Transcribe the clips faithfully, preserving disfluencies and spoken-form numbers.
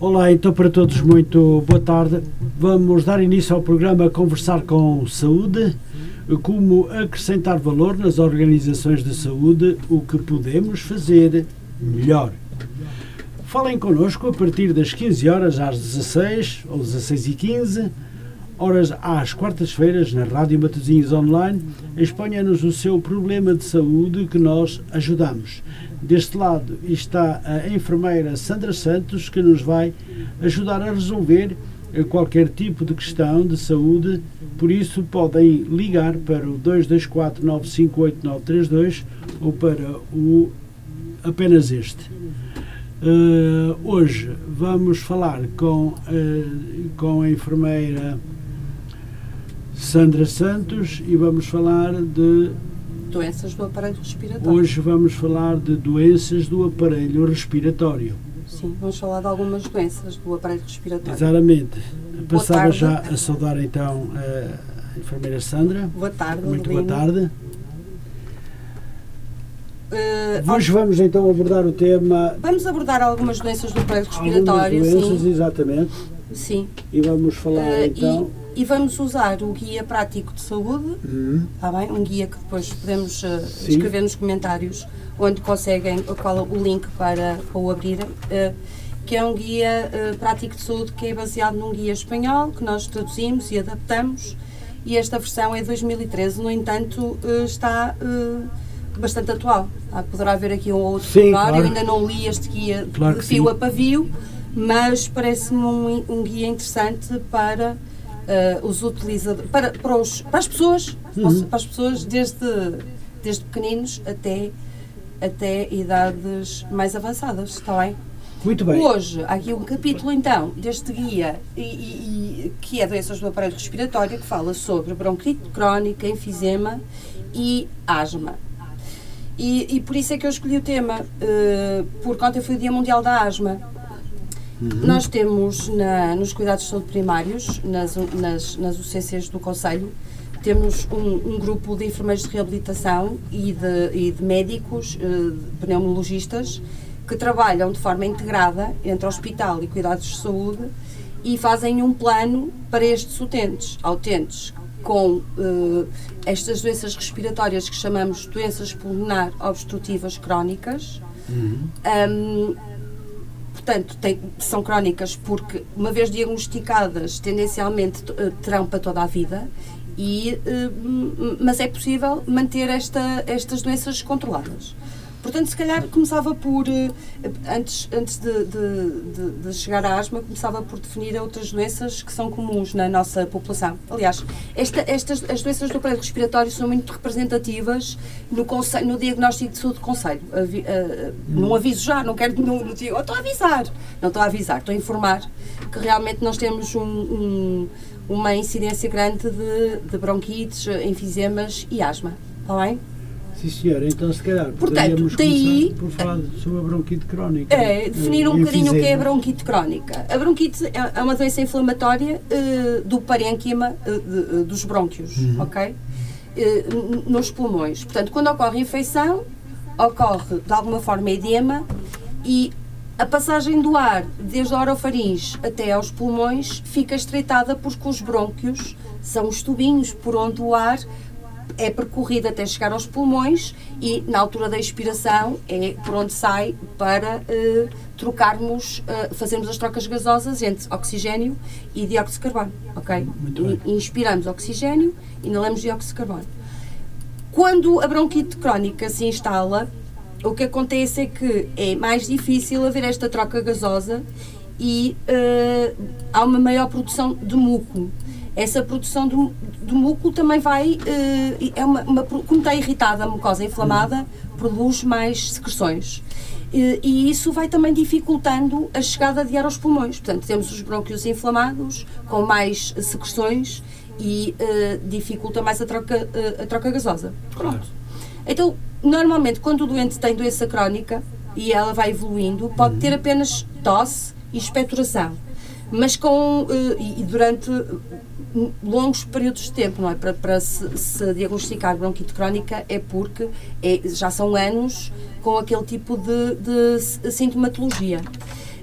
Olá, então para todos muito boa tarde. Vamos dar início ao programa Conversar com Saúde, como acrescentar valor nas organizações de saúde, o que podemos fazer melhor. Falem connosco a partir das quinze horas às dezasseis ou dezasseis e quinze, horas às quartas-feiras na Rádio Matosinhos Online, exponha-nos o seu problema de saúde que nós ajudamos. Deste lado está a enfermeira Sandra Santos, que nos vai ajudar a resolver qualquer tipo de questão de saúde. Por isso podem ligar para o dois dois quatro, nove cinco oito, nove três dois ou para o apenas este. Uh, hoje vamos falar com, uh, com a enfermeira Sandra Santos e vamos falar de... doenças do aparelho respiratório. Hoje vamos falar de doenças do aparelho respiratório. Sim, vamos falar de algumas doenças do aparelho respiratório. Exatamente. Passava já a saudar então a enfermeira Sandra. Boa tarde. Muito boa tarde. Uh, hoje vamos então abordar o tema... Vamos abordar algumas doenças do aparelho respiratório. Algumas doenças, sim. Exatamente. Sim. E vamos falar uh, então... E... E vamos usar o Guia Prático de Saúde, uhum. Tá bem? Um guia que depois podemos uh, escrever nos comentários, onde conseguem qual, o link para, para o abrir, uh, que é um guia uh, prático de saúde que é baseado num guia espanhol, que nós traduzimos e adaptamos, e esta versão é de dois mil e treze, no entanto uh, está uh, bastante atual. Ah, poderá haver aqui um outro sim, claro. Eu ainda não li este guia claro de fio sim. a pavio, mas parece-me um, um guia interessante para... Uh, os utilizadores, para, para, os, para as pessoas, uhum. para as pessoas desde, desde pequeninos até, até idades mais avançadas, está bem? Muito bem. Hoje, há aqui um capítulo então deste guia, e, e, que é doenças do aparelho respiratório, que fala sobre bronquite crónica, enfisema e asma. E, e por isso é que eu escolhi o tema, uh, porque ontem foi o Dia Mundial da Asma. Uhum. Nós temos na, nos cuidados de saúde primários, nas, nas, nas U C Cs do Conselho, temos um, um grupo de enfermeiros de reabilitação e de, e de médicos, uh, de pneumologistas, que trabalham de forma integrada entre hospital e cuidados de saúde e fazem um plano para estes utentes, utentes com uh, estas doenças respiratórias que chamamos doenças pulmonar obstrutivas crónicas. Uhum. Um, Portanto, tem, são crónicas porque, uma vez diagnosticadas, tendencialmente terão para toda a vida, e, mas é possível manter esta, estas doenças controladas. Portanto, se calhar começava por, antes, antes de, de, de, de chegar à asma, começava por definir outras doenças que são comuns na nossa população. Aliás, esta, estas, as doenças do aparelho respiratório são muito representativas no, conselho, no diagnóstico de saúde do Conselho. Avi, uh, não aviso já, não quero, não, não digo, oh, estou a avisar. Não estou a avisar, estou a informar que realmente nós temos um, um, uma incidência grande de, de bronquites, enfisemas e asma, está bem? Sim, senhora. Então, se calhar, portanto, daí, por falar sobre a bronquite crónica. É, definir um bocadinho o que é a bronquite crónica. A bronquite é uma doença inflamatória uh, do parênquima uh, dos brônquios, uhum. ok? Uh, nos pulmões. Portanto, quando ocorre infecção, ocorre, de alguma forma, edema e a passagem do ar, desde a orofaringe até aos pulmões, fica estreitada porque os brônquios são os tubinhos por onde o ar é percorrido até chegar aos pulmões e, na altura da expiração, é por onde sai para eh, trocarmos, eh, fazermos as trocas gasosas entre oxigênio e dióxido de carbono, ok? Muito bem. Inspiramos oxigênio, inalamos dióxido de carbono. Quando a bronquite crónica se instala, o que acontece é que é mais difícil haver esta troca gasosa e eh, há uma maior produção de muco. Essa produção do, do muco também vai, uh, é uma, uma, como está irritada, a mucosa inflamada, produz mais secreções. Uh, e isso vai também dificultando a chegada de ar aos pulmões. Portanto, temos os brônquios inflamados, com mais secreções e uh, dificulta mais a troca, uh, a troca gasosa. Pronto. Então, normalmente, quando o doente tem doença crónica e ela vai evoluindo, pode ter apenas tosse e expectoração. Mas com, uh, e durante longos períodos de tempo, não é? Para, para se, se diagnosticar bronquite crónica é porque é, já são anos com aquele tipo de, de sintomatologia.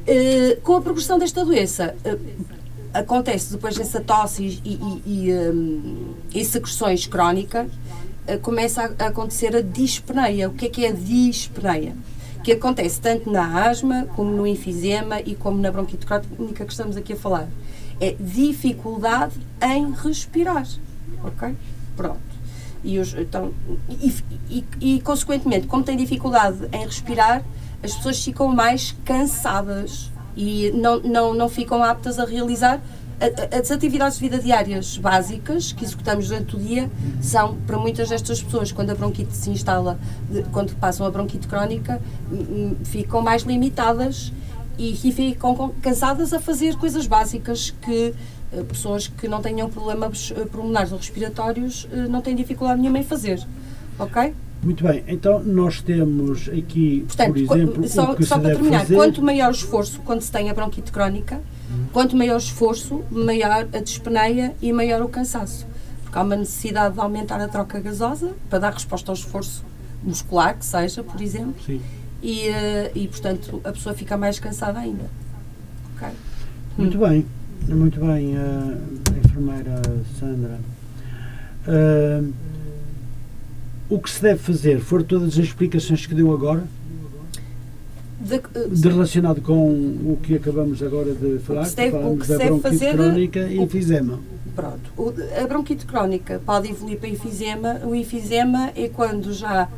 Uh, com a progressão desta doença, uh, acontece depois essa tosse e, e, e, um, e secreções crónicas, uh, começa a acontecer a dispneia. O que é que é a dispneia? Que acontece tanto na asma, como no enfisema e como na bronquite crónica que estamos aqui a falar. É dificuldade em respirar, ok? Pronto. E, os, então, e, e, e consequentemente, como tem dificuldade em respirar, as pessoas ficam mais cansadas e não, não, não ficam aptas a realizar as atividades de vida diárias básicas que executamos durante o dia. São, para muitas destas pessoas, quando a bronquite se instala, quando passam a bronquite crónica, ficam mais limitadas e ficam cansadas a fazer coisas básicas que pessoas que não tenham problemas pulmonares ou respiratórios não têm dificuldade nenhuma em fazer, ok? Muito bem, então nós temos aqui, portanto, por exemplo, só, o que só para terminar, fazer... quanto maior o esforço quando se tem a bronquite crónica, hum. quanto maior o esforço, maior a dispneia e maior o cansaço, porque há uma necessidade de aumentar a troca gasosa para dar resposta ao esforço muscular, que seja, por exemplo, e, e, portanto, a pessoa fica mais cansada ainda. Okay? Muito hum. bem, muito bem, uh, enfermeira Sandra. Uh, O que se deve fazer? Foram todas as explicações que deu agora? De, de relacionado com o que acabamos agora de falar, o que se deve, o que se deve fazer, crónica e enfisema. Pronto. O, a bronquite crónica pode evoluir para enfisema. O enfisema é quando já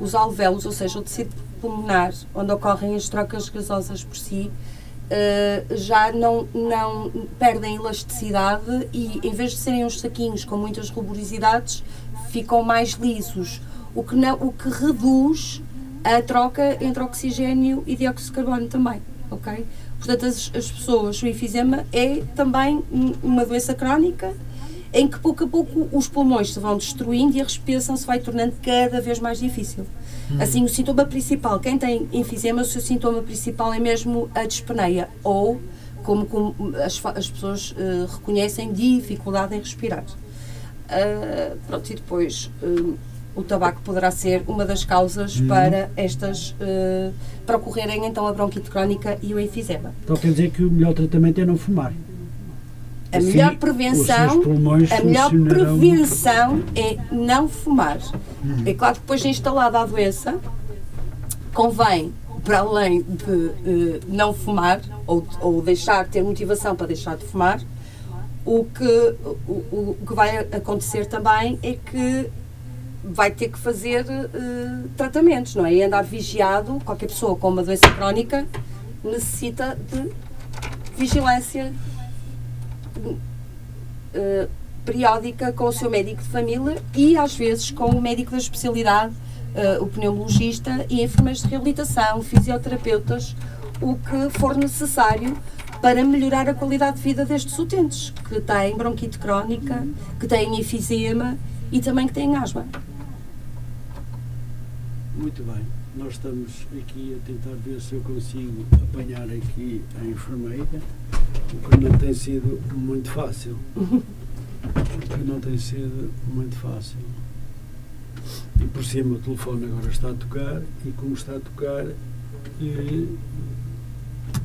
os alvéolos, ou seja, o tecido pulmonar, onde ocorrem as trocas gasosas por si, uh, já não, não perdem elasticidade e, em vez de serem uns saquinhos com muitas ruborizidades, ficam mais lisos, o que, não, o que reduz a troca entre oxigênio e dióxido de carbono também, ok? Portanto, as, as pessoas, o enfisema é também uma doença crónica em que, pouco a pouco, os pulmões se vão destruindo e a respiração se vai tornando cada vez mais difícil. Hum. Assim, o sintoma principal, quem tem enfisema, o seu sintoma principal é mesmo a dispneia, ou, como, como as, as pessoas uh, reconhecem, dificuldade em respirar. Uh, pronto, e depois uh, o tabaco poderá ser uma das causas hum. para estas uh, para ocorrerem então a bronquite crónica e o enfisema. Então quer dizer que o melhor tratamento é não fumar? A assim, melhor prevenção a melhor prevenção é não fumar. Hum. É claro que depois de instalada a doença convém, para além de uh, não fumar ou, ou deixar, ter motivação para deixar de fumar, O que, o, o que vai acontecer também é que vai ter que fazer uh, tratamentos, não é? E andar vigiado. Qualquer pessoa com uma doença crónica necessita de vigilância uh, periódica com o seu médico de família e, às vezes, com o médico da especialidade, uh, o pneumologista e enfermeiros de reabilitação, fisioterapeutas, o que for necessário para melhorar a qualidade de vida destes utentes, que têm bronquite crónica, que têm enfisema e também que têm asma. Muito bem, nós estamos aqui a tentar ver se eu consigo apanhar aqui a enfermeira, o que não tem sido muito fácil. O que não tem sido muito fácil. E por cima o telefone agora está a tocar, e como está a tocar... E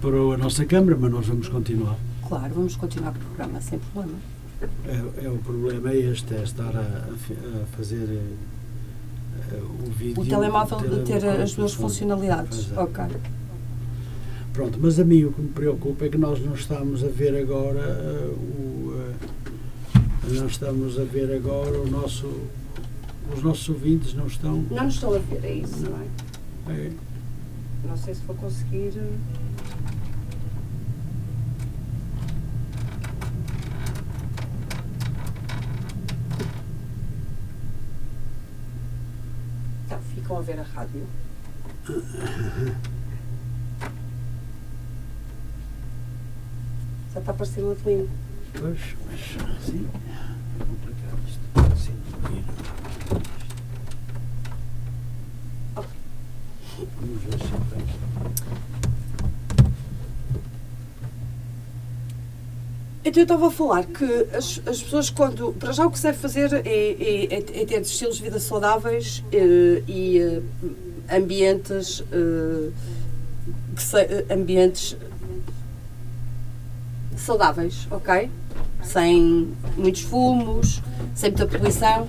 parou a nossa câmara, mas nós vamos continuar. Claro, vamos continuar com o programa, sem problema. É, é o problema é este, é estar a, a fazer uh, o vídeo... O telemóvel, o telemóvel de ter as duas funcionalidades. Ok. Pronto, mas a mim o que me preocupa é que nós não estamos a ver agora uh, o... Uh, não estamos a ver agora o nosso... Os nossos ouvintes não estão... Não estão a ver, é isso, não é? É. Não sei se vou conseguir... Ficam a ver a rádio. Já está a aparecer o adelinho. Pois, mas sim. É complicado isto. Sim, okay. Vamos ver se está aqui. Então eu estava a falar que as, as pessoas quando... Para já o que se deve fazer é, é, é, é ter estilos de vida saudáveis é, e é, ambientes, é, que se, ambientes saudáveis, ok? Sem muitos fumos, sem muita poluição.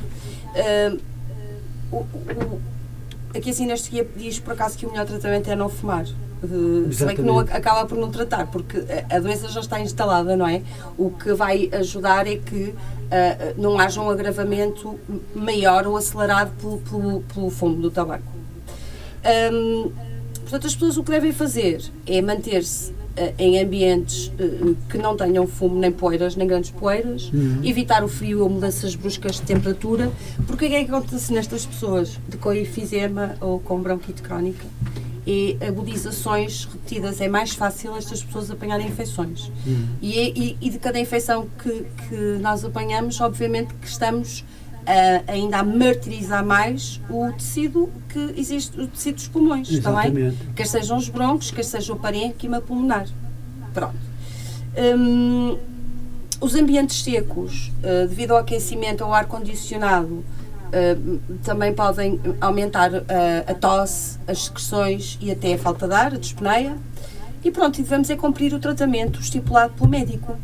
Uh, o, o, aqui assim neste guia diz por acaso que o melhor tratamento é não fumar. Uh, se bem que não acaba por não tratar, porque a doença já está instalada, não é? O que vai ajudar é que uh, não haja um agravamento maior ou acelerado pelo, pelo, pelo fumo do tabaco. Um, portanto, as pessoas o que devem fazer é manter-se em ambientes que não tenham fumo, nem poeiras, nem grandes poeiras, uhum. evitar o frio ou mudanças bruscas de temperatura, porque o que é que acontece nestas pessoas de com enfisema ou com bronquite crónica? E agudizações repetidas, é mais fácil estas pessoas apanharem infecções. Uhum. E, e, e de cada infecção que, que nós apanhamos, obviamente que estamos Uh, ainda a martirizar mais o tecido que existe, o tecido dos pulmões, está bem? Quer sejam os broncos, quer seja o parênquima pulmonar. Pronto. Um, os ambientes secos, uh, devido ao aquecimento, ao ar-condicionado, uh, também podem aumentar uh, a tosse, as secreções e até a falta de ar, a dispneia. E pronto, e devemos é cumprir o tratamento estipulado pelo médico.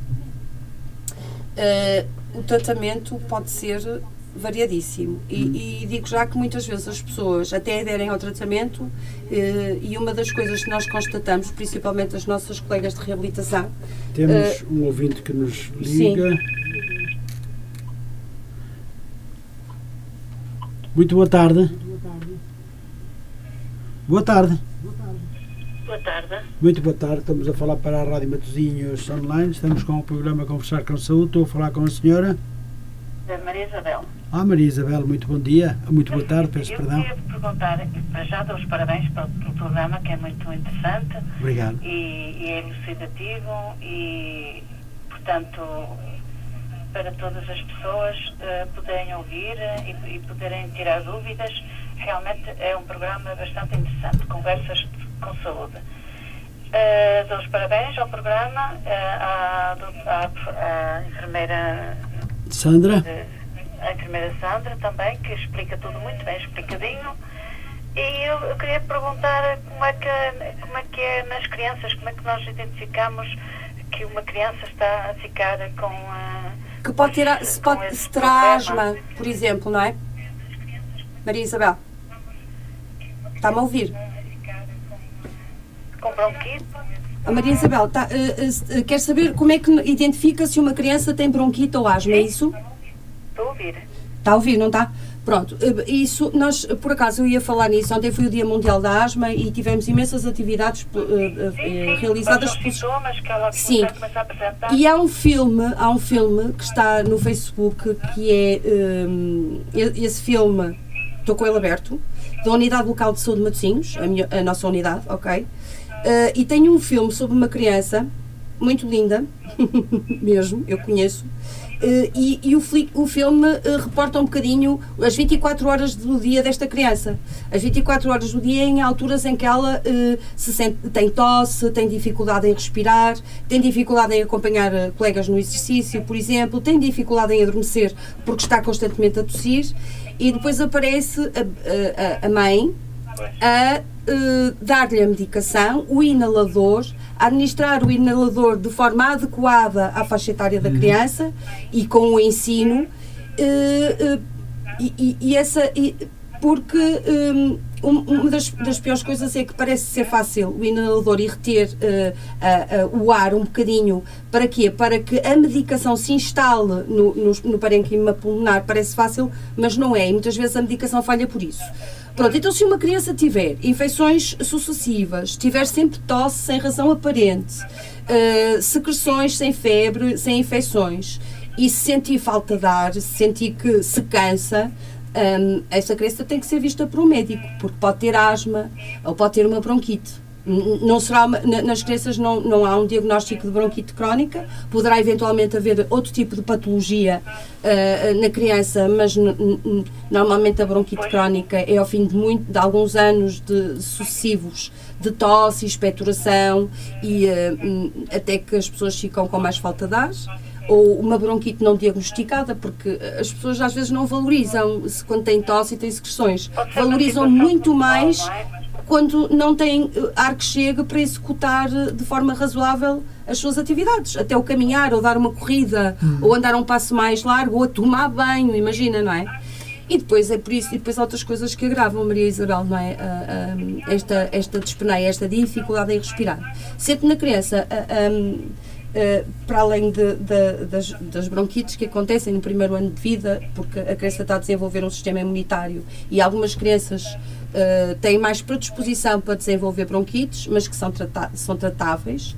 Uh, o tratamento pode ser variadíssimo e, hum. e digo já que muitas vezes as pessoas até aderem ao tratamento eh, e uma das coisas que nós constatamos, principalmente as nossas colegas de reabilitação... Temos uh, um ouvinte que nos liga. Sim. Muito boa tarde. Boa tarde. Boa tarde. Muito boa tarde, estamos a falar para a Rádio Matosinhos Online, estamos com o programa Conversar com Saúde, estou a falar com a senhora... Maria Isabel. Ah, Maria Isabel, muito bom dia, muito boa tarde, peço perdão. Eu queria perguntar, para já dou os parabéns pelo, pelo programa, que é muito interessante. Obrigado. E, e é elucidativo e, portanto, para todas as pessoas uh, poderem ouvir e, e poderem tirar dúvidas, realmente é um programa bastante interessante, Conversas com Saúde. Uh, dou os parabéns ao programa, uh, à, à, à enfermeira... Sandra? A enfermeira Sandra também, que explica tudo muito bem explicadinho. E eu, eu queria perguntar como é, que, como é que é nas crianças, como é que nós identificamos que uma criança está a ficar com a... Que pode ter, a, se, pode, se terá asma, por exemplo, não é? Maria Isabel? Está-me a ouvir? Com bronquite? A Maria Isabel, tá, uh, uh, quer saber como é que identifica se uma criança tem bronquite ou asma, é isso? Estou a ouvir. Está a ouvir, não está? Pronto, uh, isso, nós, por acaso, eu ia falar nisso, ontem foi o Dia Mundial da Asma e tivemos imensas atividades uh, uh, sim, sim, realizadas... Por... sintomas que ela sim, começar a apresentar. E há um filme, há um filme que está no Facebook, que é, um, esse filme, estou com ele aberto, da Unidade Local de Saúde de Matosinhos, a, minha, a nossa unidade, ok? Uh, e tenho um filme sobre uma criança muito linda, mesmo, eu conheço, uh, e, e o, fli- o filme uh, reporta um bocadinho as vinte e quatro horas do dia desta criança. As vinte e quatro horas do dia em alturas em que ela uh, se sente, tem tosse, tem dificuldade em respirar, tem dificuldade em acompanhar uh, colegas no exercício, por exemplo, tem dificuldade em adormecer porque está constantemente a tossir, e depois aparece a, a, a mãe a... Uh, dar-lhe a medicação, o inalador, administrar o inalador de forma adequada à faixa etária da criança e com o ensino, uh, uh, e, e essa, e, porque um, uma das, das piores coisas é que parece ser fácil o inalador e reter uh, uh, uh, o ar um bocadinho, para quê? Para que a medicação se instale no, no, no parênquima pulmonar, parece fácil, mas não é, e muitas vezes a medicação falha por isso. Pronto, então se uma criança tiver infecções sucessivas, tiver sempre tosse sem razão aparente, uh, secreções sem febre, sem infecções, e se sentir falta de ar, se sentir que se cansa, um, essa criança tem que ser vista por um médico, porque pode ter asma ou pode ter uma bronquite. Não será uma, nas crianças não, não há um diagnóstico de bronquite crónica, poderá eventualmente haver outro tipo de patologia uh, na criança, mas n- n- normalmente a bronquite crónica é ao fim de, muito, de alguns anos de, sucessivos de tosse, expectoração e uh, até que as pessoas ficam com mais falta de ar. Ou uma bronquite não diagnosticada, porque as pessoas às vezes não valorizam se quando têm tosse e têm secreções, valorizam muito mais quando não têm ar que chega para executar de forma razoável as suas atividades, até o caminhar, ou dar uma corrida, hum. ou andar um passo mais largo, ou a tomar banho, imagina, não é? E depois é por isso, e depois há outras coisas que agravam, Maria Isabel, não é? Uh, uh, esta, esta dispneia, esta dificuldade em respirar. Sente na criança, uh, um, uh, para além de, de, das, das bronquites que acontecem no primeiro ano de vida, porque a criança está a desenvolver um sistema imunitário, e algumas crianças uh, têm mais predisposição para desenvolver bronquites, mas que são, trata- são tratáveis.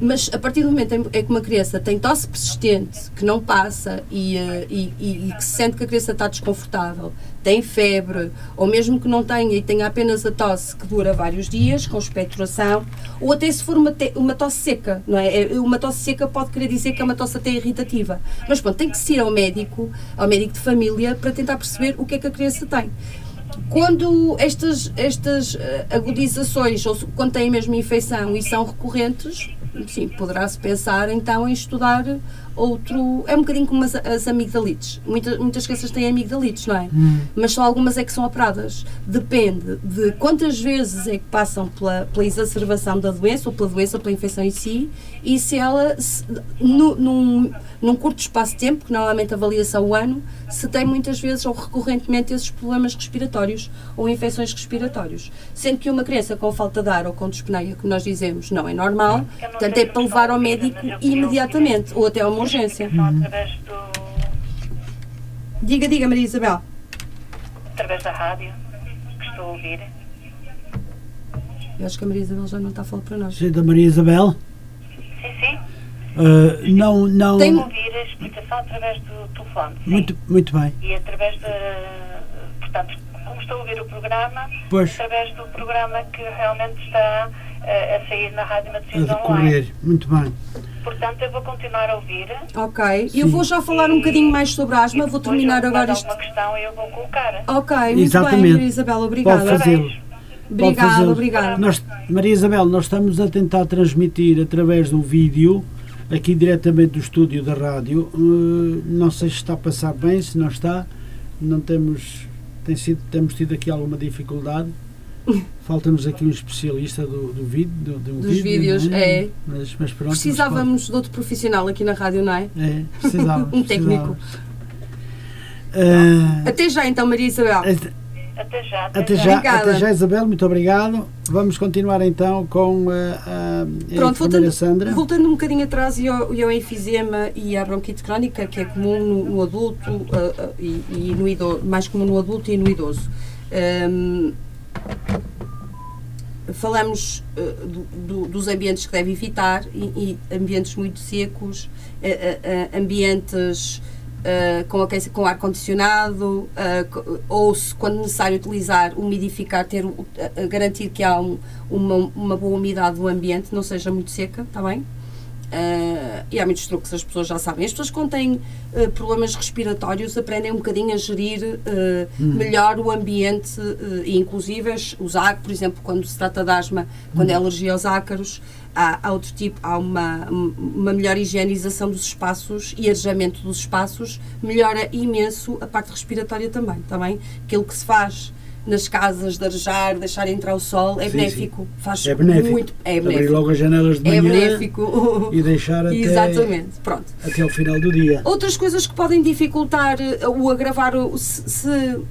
Mas a partir do momento em que uma criança tem tosse persistente, que não passa e, e, e que se sente que a criança está desconfortável, tem febre, ou mesmo que não tenha e tenha apenas a tosse que dura vários dias, com expectoração, ou até se for uma, te- uma tosse seca, não é? Uma tosse seca pode querer dizer que é uma tosse até irritativa. Mas pronto, tem que se ir ao médico, ao médico de família, para tentar perceber o que é que a criança tem. Quando estas, estas agudizações, ou quando têm mesmo infecção e são recorrentes, sim, poderá-se pensar então em estudar outro... É um bocadinho como as, as amigdalites. Muitas, muitas crianças têm amigdalites, não é? Hum. Mas só algumas é que são operadas. Depende de quantas vezes é que passam pela, pela exacerbação da doença, ou pela doença, ou pela infecção em si, e se ela, se, no, num, num curto espaço de tempo, que normalmente avalia-se ao ano, se tem muitas vezes ou recorrentemente esses problemas respiratórios ou infecções respiratórias. Sendo que uma criança com falta de ar ou com dispneia, como nós dizemos, não é normal, portanto é para levar ao médico imediatamente, ou até ao urgência. Uhum. Diga, diga, Maria Isabel. Através da rádio que estou a ouvir. Eu acho que a Maria Isabel já não está a falar para nós. Sim, da Maria Isabel? Sim, sim. Uh, não, não... Tem que ouvir a explicação através do telefone. Muito, muito bem. E através de... Portanto, como estou a ouvir o programa, pois. Através do programa que realmente está a, a sair na Rádio Matosinhos Online. Muito bem. Portanto, eu vou continuar a ouvir. Ok. Sim. Eu vou já falar e, um bocadinho mais sobre a asma. Vou terminar agora isto. Se alguma questão, eu vou colocar. Ok. Muito Exatamente. bem, Maria Isabel. Obrigada. Pode fazê-lo. Obrigada, fazê-lo. obrigada. Nós, Maria Isabel, nós estamos a tentar transmitir através de um vídeo, aqui diretamente do estúdio da rádio. Uh, não sei se está a passar bem, se não está. Não temos... Tem sido, temos tido aqui alguma dificuldade. Falta-nos aqui um especialista do, do vídeo, do, do dos vídeo, vídeos, é? é. Mas, mas pronto, precisávamos mas pode... de outro profissional aqui na rádio, não é? É, precisávamos. um técnico. Precisávamos. Uh... Até já então, Maria Isabel. Até já. Até, até, já, já. até já, Isabel, muito obrigado. Vamos continuar então com a, a Pronto, voltando, Sandra. Voltando um bocadinho atrás e ao, e ao enfisema e à bronquite crónica, que é comum no, no adulto uh, uh, e, e no idoso, mais comum no adulto e no idoso. Um, Falamos uh, do, do, dos ambientes que deve evitar, e, e ambientes muito secos, uh, uh, ambientes uh, com, a, com ar-condicionado, uh, ou se, quando necessário, utilizar, umidificar, ter, uh, garantir que há um, uma, uma boa umidade do ambiente, não seja muito seca, está bem? Uh, e há muitos truques, as pessoas já sabem. As pessoas que têm uh, problemas respiratórios aprendem um bocadinho a gerir uh, hum. melhor o ambiente, uh, e inclusive os ácaros, por exemplo, quando se trata de asma, hum. quando é alergia aos ácaros, há, há outro tipo, há uma, uma melhor higienização dos espaços e arejamento dos espaços, melhora imenso a parte respiratória também, tá bem? Aquilo que se faz nas casas, de arejar, deixar entrar o sol, é sim, benéfico. Sim. Faz é benéfico. Muito, é benéfico. Abrir logo as janelas de manhã é benéfico. E deixar até, Exatamente. Pronto. até o final do dia. Outras coisas que podem dificultar ou agravar, o, se, se...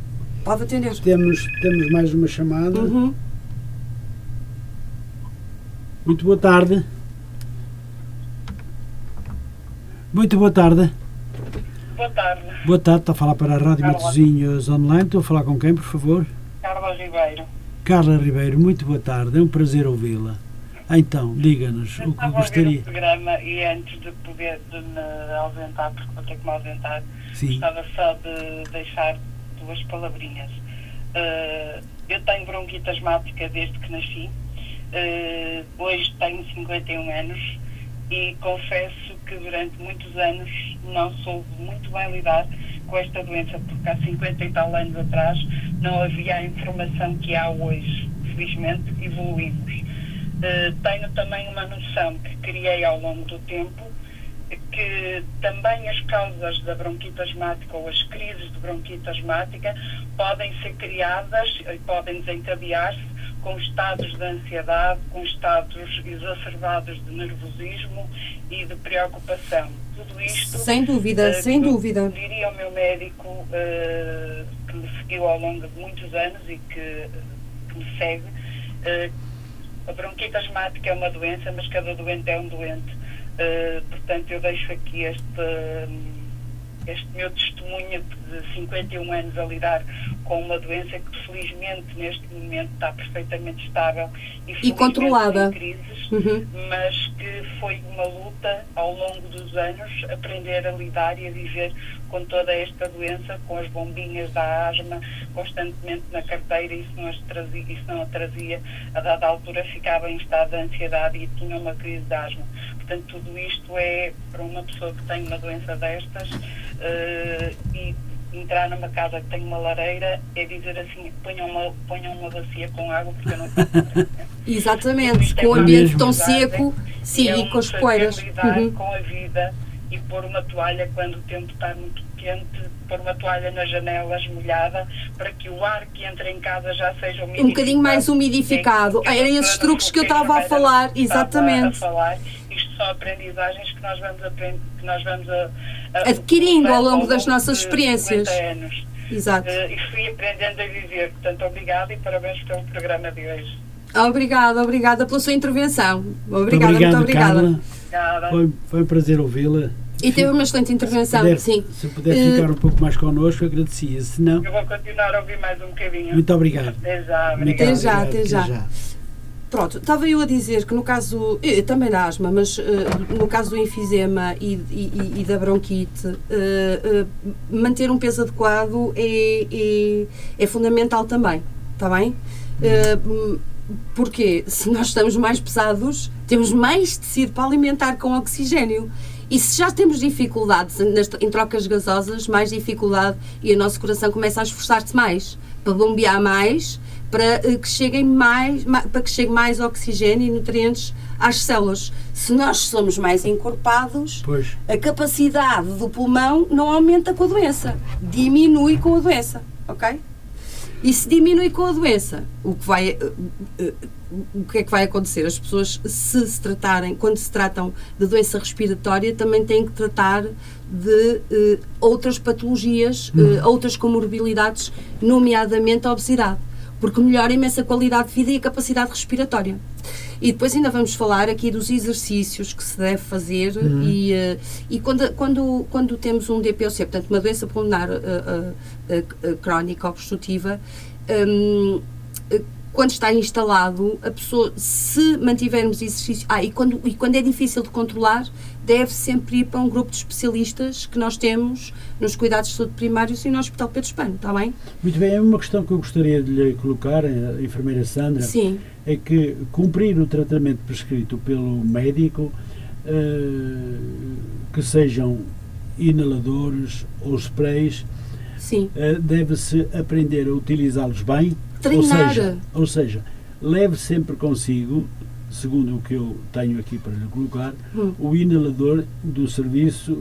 Pode atender. Temos, temos mais uma chamada. Uhum. Muito boa tarde. Muito boa tarde. Boa tarde. Boa tarde. Estou a falar para a Rádio Matosinhos Online. Estou a falar com quem, por favor? Carla Ribeiro. Carla Ribeiro, muito boa tarde, é um prazer ouvi-la. Então, diga-nos eu o que gostaria. Eu estava a ouvir o programa e antes de poder de me ausentar, porque vou ter que me ausentar, Sim. gostava só de deixar duas palavrinhas. Uh, eu tenho bronquite asmática desde que nasci, uh, hoje tenho cinquenta e um anos e confesso que durante muitos anos não soube muito bem lidar com esta doença, porque há cinquenta e tal anos atrás não havia a informação que há hoje. Felizmente evoluímos. Uh, tenho também uma noção que criei ao longo do tempo, que também as causas da bronquite asmática ou as crises de bronquite asmática podem ser criadas e podem desencadear-se com estados de ansiedade, com estados exacerbados de nervosismo e de preocupação. Tudo isto... Sem dúvida, uh, sem dúvida. Diria ao meu médico, uh, que me seguiu ao longo de muitos anos e que, que me segue, uh, a bronquite asmática é uma doença, mas cada doente é um doente. Uh, portanto, eu deixo aqui este... Uh, este meu testemunho de cinquenta e um anos a lidar com uma doença que felizmente neste momento está perfeitamente estável e, e controlada, crises, uhum. mas que foi uma luta ao longo dos anos aprender a lidar e a viver com toda esta doença, com as bombinhas da asma constantemente na carteira, e se não as trazia, isso não a trazia, a dada altura ficava em estado de ansiedade e tinha uma crise de asma. Portanto, tudo isto é, para uma pessoa que tem uma doença destas, Uh, e entrar numa casa que tem uma lareira é dizer assim, ponham uma, ponham uma bacia com água, porque eu não tenho. Exatamente, com o ambiente tão seco, sim, e com as poeiras. Uhum. Com a vida, e pôr uma toalha quando o tempo está muito quente, pôr uma toalha nas janelas molhada, para que o ar que entra em casa já seja umidificado. Um bocadinho mais umidificado. É, eram esses truques que eu estava a falar, exatamente. Isto são aprendizagens que nós vamos, aprend... que nós vamos a, a... adquirindo ao longo das nossas experiências. Anos. Exato. Uh, e fui aprendendo a viver. Portanto, obrigada e parabéns pelo programa de hoje. Obrigada, obrigada pela sua intervenção. Obrigada, obrigado, muito obrigada. Carla. Foi, foi um prazer ouvi-la. E teve uma excelente intervenção, se puder, sim. Se puder ficar uh, um pouco mais connosco, agradecia. Se não... Eu vou continuar a ouvir mais um bocadinho. Muito obrigado. Até já, obrigado. Até já, até já. Até já. Pronto, estava eu a dizer que no caso, eu, também da asma, mas uh, no caso do enfisema e, e, e da bronquite, uh, uh, manter um peso adequado é, é, é fundamental também, está bem? Uh, porque se nós estamos mais pesados, temos mais tecido para alimentar com oxigénio. E se já temos dificuldades em trocas gasosas, mais dificuldade, e o nosso coração começa a esforçar-se mais, para bombear mais, para que cheguem mais, para que chegue mais oxigênio e nutrientes às células. Se nós somos mais encorpados, pois, a capacidade do pulmão não aumenta com a doença, diminui com a doença, ok? E se diminui com a doença, o que vai... o que é que vai acontecer? As pessoas, se se tratarem, quando se tratam de doença respiratória, também têm que tratar de eh, outras patologias, eh, outras comorbilidades, nomeadamente a obesidade, porque melhora imensa a qualidade de vida e a capacidade respiratória. E depois ainda vamos falar aqui dos exercícios que se deve fazer, uhum. e, uh, e quando, quando, quando temos um D P O C, portanto, uma doença pulmonar uh, uh, uh, uh, crónica obstrutiva, um, uh, quando está instalado, a pessoa, se mantivermos exercício... Ah, e quando, e quando é difícil de controlar, deve sempre ir para um grupo de especialistas que nós temos nos cuidados de saúde primários e no Hospital Pedro Hispano, está bem? Muito bem, é uma questão que eu gostaria de lhe colocar, a enfermeira Sandra. Sim. É que cumprir o tratamento prescrito pelo médico, uh, que sejam inaladores ou sprays, sim, uh, deve-se aprender a utilizá-los bem. Ou seja, ou seja, leve sempre consigo, segundo o que eu tenho aqui para lhe colocar, hum. o inalador do serviço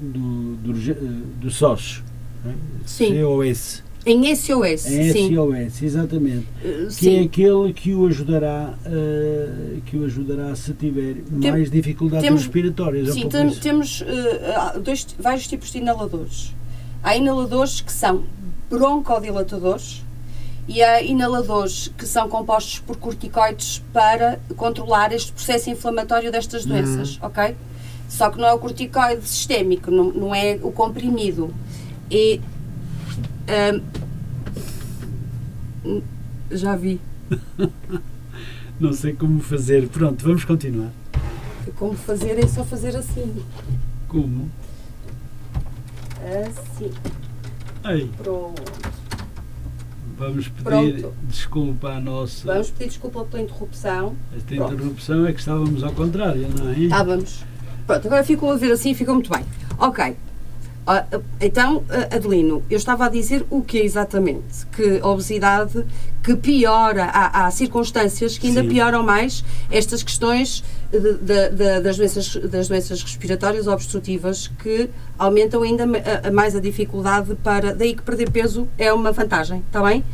do, do, do S O S. Né? Sim. C O S. Em S O S. Em S O S, sim. Exatamente. Uh, que sim. é aquele que o ajudará, uh, que o ajudará se tiver Tem, mais dificuldades temos, respiratórias. Sim, tem, temos uh, dois, vários tipos de inaladores. Há inaladores que são broncodilatadores, e há inaladores que são compostos por corticoides para controlar este processo inflamatório destas doenças, uhum. ok? Só que não é o corticoide sistémico, não, não é o comprimido. E... Um, já vi. Não sei como fazer. Pronto, vamos continuar. Como fazer é só fazer assim. Como? Assim. Ei. Pronto. Vamos pedir Pronto. desculpa à nossa... Vamos pedir desculpa pela interrupção. Esta Pronto. interrupção é que estávamos ao contrário, não é? Estávamos. Pronto, agora ficam a ver assim e ficam muito bem. Ok. Então, Adelino, eu estava a dizer o que exatamente? Que a obesidade, que piora, há, há circunstâncias que ainda Sim. pioram mais estas questões de, de, de, das, doenças, das doenças respiratórias obstrutivas, que aumentam ainda mais a dificuldade para... Daí que perder peso é uma vantagem, está bem?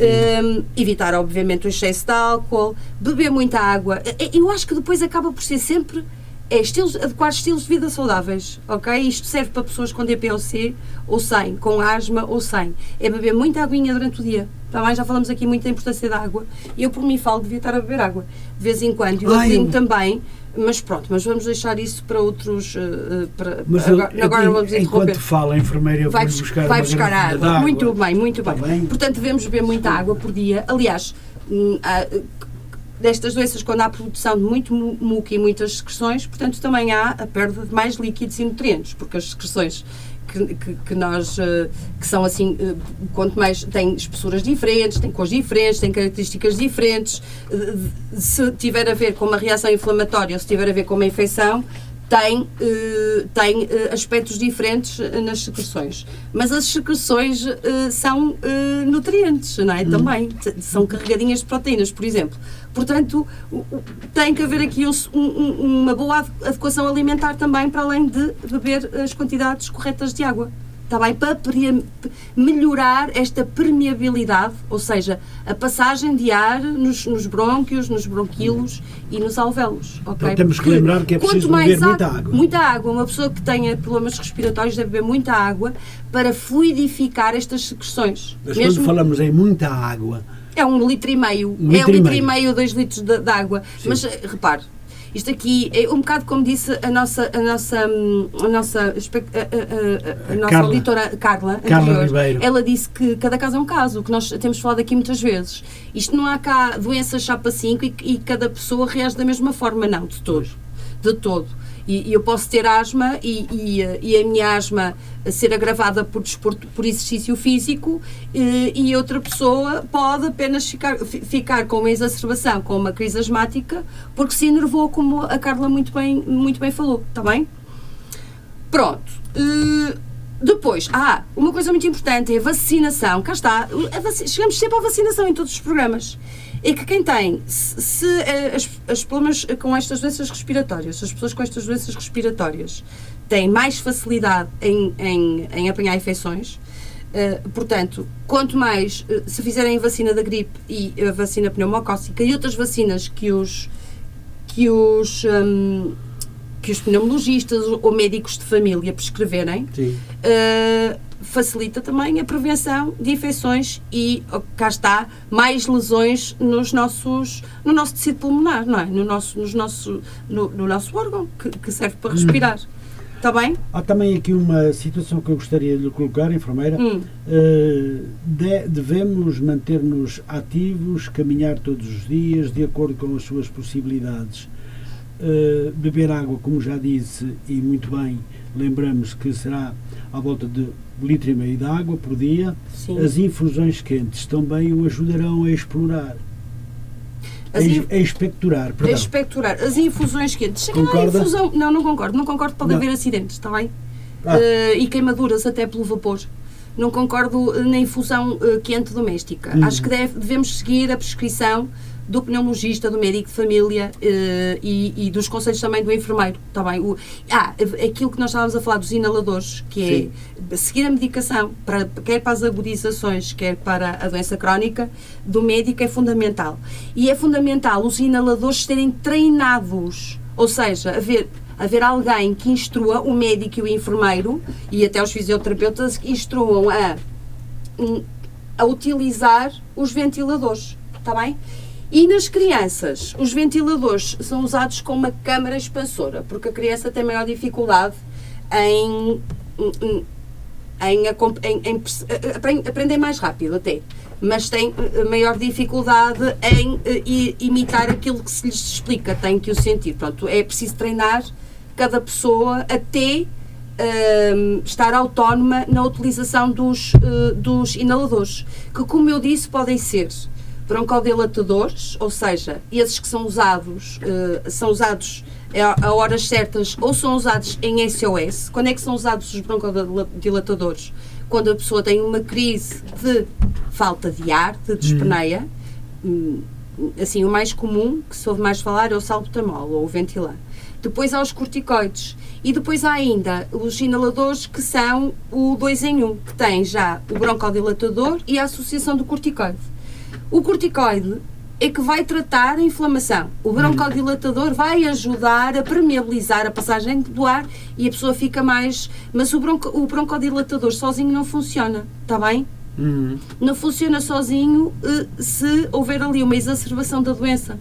um, evitar obviamente o excesso de álcool, beber muita água. Eu acho que depois acaba por ser sempre é, estilos, adequar estilos de vida saudáveis, ok? Isto serve para pessoas com D P O C ou sem, com asma ou sem. É beber muita aguinha durante o dia. Também já falamos aqui muito da importância da água. Eu, por mim, falo, devia estar a beber água de vez em quando. E o outro também, mas pronto, mas vamos deixar isso para outros... Uh, para, mas agora, eu, agora eu, vamos interromper. Enquanto fala a enfermeira, eu vou buscar, vai buscar a água. água. Muito bem, muito bem. bem. Portanto, devemos beber muita água por dia. Aliás, há, destas doenças, quando há produção de muito muco e muitas secreções, portanto, também há a perda de mais líquidos e nutrientes, porque as secreções... Que, que, que nós, que são assim, quanto mais, têm espessuras diferentes, têm cores diferentes, têm características diferentes, se tiver a ver com uma reação inflamatória ou se tiver a ver com uma infecção, tem, tem aspectos diferentes nas secreções. Mas as secreções são nutrientes, não é? Também, são carregadinhas de proteínas, por exemplo. Portanto, tem que haver aqui um, um, uma boa adequação alimentar também, para além de beber as quantidades corretas de água. Está bem? Para melhorar esta permeabilidade, ou seja, a passagem de ar nos, nos brônquios, nos bronquíolos e nos alvéolos. Okay? Então, temos que lembrar que é preciso beber muita água. Muita água. Uma pessoa que tenha problemas respiratórios deve beber muita água para fluidificar estas secreções. Mas mesmo... quando falamos em muita água... É um litro e meio, um é um litro e meio, dois litros de, de água. Sim. Mas repare, isto aqui é um bocado como disse a nossa, a nossa, a nossa, a, a, a, a nossa Carla. Auditora Carla, Carla anterior, Ribeiro. Ela disse que cada caso é um caso, que nós temos falado aqui muitas vezes. Isto não há cá doença chapa cinco e, e cada pessoa reage da mesma forma, não, de todo, de todo. E, e eu posso ter asma e, e, e a minha asma ser agravada por desporto, por exercício físico, e, e outra pessoa pode apenas ficar, ficar com uma exacerbação, com uma crise asmática, porque se enervou, como a Carla muito bem, muito bem falou, está bem? Pronto. Uh, depois, ah, uma coisa muito importante é a vacinação. Cá está, a vac... chegamos sempre à vacinação em todos os programas. É que quem tem, se, se as, as problemas com estas doenças respiratórias, as pessoas com estas doenças respiratórias têm mais facilidade em, em, em apanhar infecções, uh, portanto, quanto mais, uh, se fizerem a vacina da gripe e a vacina pneumocócica e outras vacinas que os, que os, um, que os pneumologistas ou médicos de família prescreverem, facilita também a prevenção de infecções e, cá está, mais lesões nos nossos, no nosso tecido pulmonar, não é? No nosso, nos nosso, no, no nosso órgão, que, que serve para respirar. Está bem? Há também aqui uma situação que eu gostaria de lhe colocar, enfermeira. Hum. Uh, de, devemos manter-nos ativos, caminhar todos os dias, de acordo com as suas possibilidades. Uh, beber água, como já disse, e muito bem, lembramos que será à volta de litro e meio de água por dia. Sim. As infusões quentes também o ajudarão a explorar, a, in... a expectorar, perdão. A expectorar, as infusões quentes. Concorda? Infusão... Não, não concordo, não concordo, pode não haver acidentes, está bem? Ah. Uh, e queimaduras até pelo vapor. Não concordo na infusão uh, quente doméstica. Uhum. Acho que deve, devemos seguir a prescrição do pneumologista, do médico de família uh, e, e dos conselhos também do enfermeiro. Tá bem? O, ah, aquilo que nós estávamos a falar dos inaladores, que é seguir a medicação, para, quer para as agudizações, quer para a doença crónica, do médico é fundamental. E é fundamental os inaladores serem treinados, ou seja, haver, haver alguém que instrua, o médico e o enfermeiro, e até os fisioterapeutas, que instruam a, a utilizar os ventiladores. Está bem? E nas crianças, os ventiladores são usados com uma câmara expansora, porque a criança tem maior dificuldade em, em, em, em, em aprender mais rápido até, mas tem maior dificuldade em, em imitar aquilo que se lhes explica, tem que o sentir. Pronto, é preciso treinar cada pessoa até Um, estar autónoma na utilização dos, uh, dos inaladores, que, como eu disse, podem ser broncodilatadores, ou seja, esses que são usados, uh, são usados a, a horas certas, ou são usados em S O S. Quando é que são usados os broncodilatadores? Quando a pessoa tem uma crise de falta de ar, de dispneia, hum. um, assim, o mais comum, que se ouve mais falar, é o salbutamol, ou o Ventilan. Depois há os corticoides e depois há ainda os inaladores, que são o dois em um, que tem já o broncodilatador e a associação do corticoide. O corticoide é que vai tratar a inflamação. O broncodilatador vai ajudar a permeabilizar a passagem do ar e a pessoa fica mais... Mas o, bronco, o broncodilatador sozinho não funciona, está bem? Uhum. Não funciona sozinho se houver ali uma exacerbação da doença.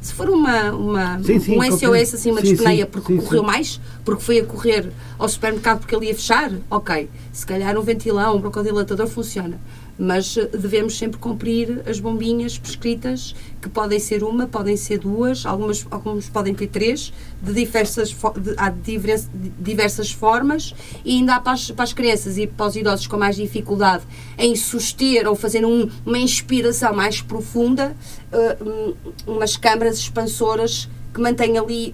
Se for uma, uma sim, sim, um S O S, qualquer... assim, uma sim, dispneia sim, porque sim, correu sim. mais, porque foi a correr ao supermercado porque ele ia fechar, ok. Se calhar um ventilão, um broncodilatador funciona. Mas devemos sempre cumprir as bombinhas prescritas, que podem ser uma, podem ser duas, algumas, algumas podem ter três, de diversas, de, há diversas, diversas formas, e ainda há para as, para as crianças e para os idosos com mais dificuldade em suster ou fazer um, uma inspiração mais profunda, uh, um, umas câmaras expansoras que mantém ali,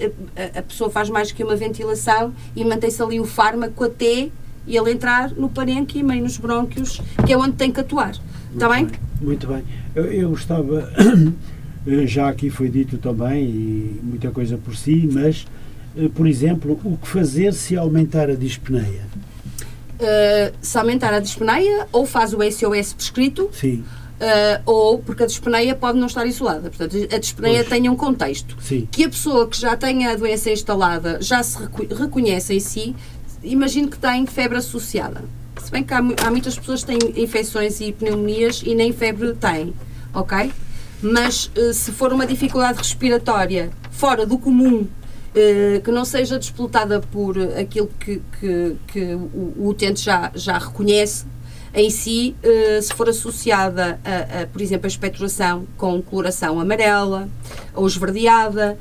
a, a pessoa faz mais que uma ventilação e mantém-se ali o fármaco até e ele entrar no parênquima e nos brônquios, que é onde tem que atuar. Está bem? Muito bem. Eu, eu estava... Já aqui foi dito também, e muita coisa por si, mas, por exemplo, o que fazer se aumentar a dispneia? Uh, se aumentar a dispneia, ou faz o S O S prescrito, sim. Uh, ou porque a dispneia pode não estar isolada. Portanto, a dispneia pois. Tem um contexto. Sim. Que a pessoa que já tenha a doença instalada já se recu- reconhece em si, imagino que tem febre associada. Se bem que há, há muitas pessoas que têm infecções e pneumonias e nem febre têm, ok? Mas se for uma dificuldade respiratória fora do comum, eh, que não seja disputada por aquilo que, que, que o, o utente já, já reconhece, em si, eh, se for associada, a, a, por exemplo, a expectoração com coloração amarela ou esverdeada,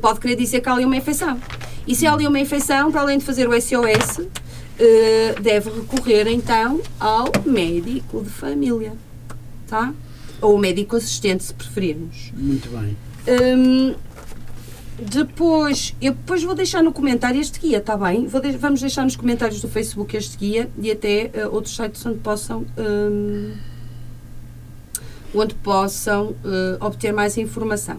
pode querer dizer que há ali uma infecção. E se há ali uma infecção, para além de fazer o S O S, deve recorrer então ao médico de família, tá? Ou médico assistente, se preferirmos. Muito bem. Um, depois, eu depois vou deixar no comentário este guia, está bem? Vou de- vamos deixar nos comentários do Facebook este guia e até uh, outros sites onde possam, um, onde possam uh, obter mais informação.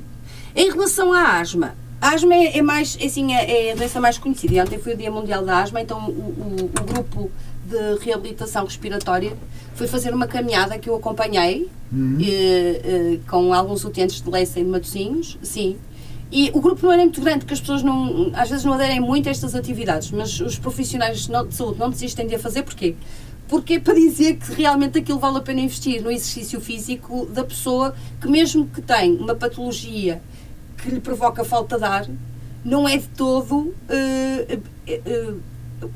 Em relação à asma, a asma é, é mais, assim, é a doença mais conhecida. E ontem foi o Dia Mundial da Asma, então o, o, o grupo de reabilitação respiratória foi fazer uma caminhada que eu acompanhei, uhum. eh, eh, com alguns utentes de Leça e de Matosinhos, sim. E o grupo não era muito grande, porque as pessoas não, às vezes não aderem muito a estas atividades, mas os profissionais de saúde não desistem de a fazer, porquê? Porque é para dizer que realmente aquilo vale a pena investir no exercício físico da pessoa que, mesmo que tem uma patologia que lhe provoca falta de ar, não é de todo uh, uh, uh,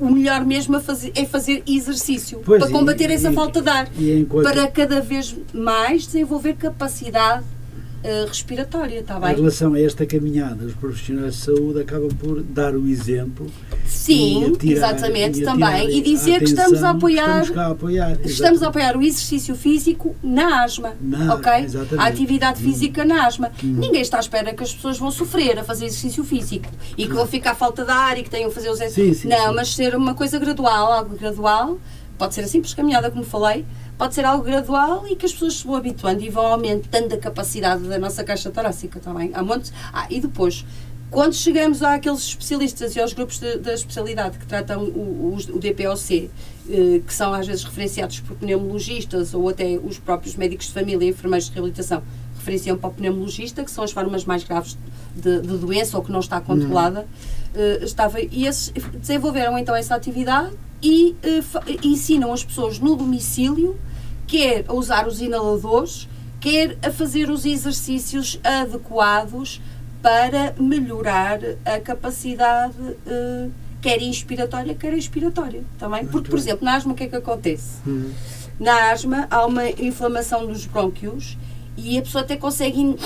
o melhor mesmo a fazer, é fazer exercício, pois para combater e, essa e, falta de ar, enquanto... para cada vez mais desenvolver capacidade uh, respiratória, está bem? Em relação a esta caminhada, os profissionais de saúde acabam por dar o exemplo. Sim, atirar, exatamente, e também, e dizer que estamos a apoiar, estamos a apoiar, estamos a apoiar o exercício físico na asma, na, ok? Exatamente. A atividade física hum. na asma. Hum. Ninguém está à espera que as pessoas vão sofrer a fazer exercício físico e que hum. vão ficar à falta de ar e que tenham que fazer os exercícios. Sim, sim, não, sim. Mas ser uma coisa gradual, algo gradual, pode ser a simples caminhada, como falei, pode ser algo gradual e que as pessoas se vão habituando e vão aumentando a capacidade da nossa caixa torácica também. Há montes. Ah, e depois... Quando chegamos àqueles especialistas e aos grupos da especialidade que tratam o, o, o D P O C, eh, que são às vezes referenciados por pneumologistas ou até os próprios médicos de família e enfermeiros de reabilitação referenciam para o pneumologista, que são as formas mais graves de, de doença ou que não está controlada, não. Eh, estava, e esses desenvolveram então essa atividade e eh, fa- ensinam as pessoas no domicílio, quer a usar os inaladores, quer a fazer os exercícios adequados para melhorar a capacidade, uh, quer inspiratória, quer expiratória, também. Muito Porque, por exemplo, na asma o que é que acontece? Hum. Na asma há uma inflamação dos brônquios e a pessoa até consegue in-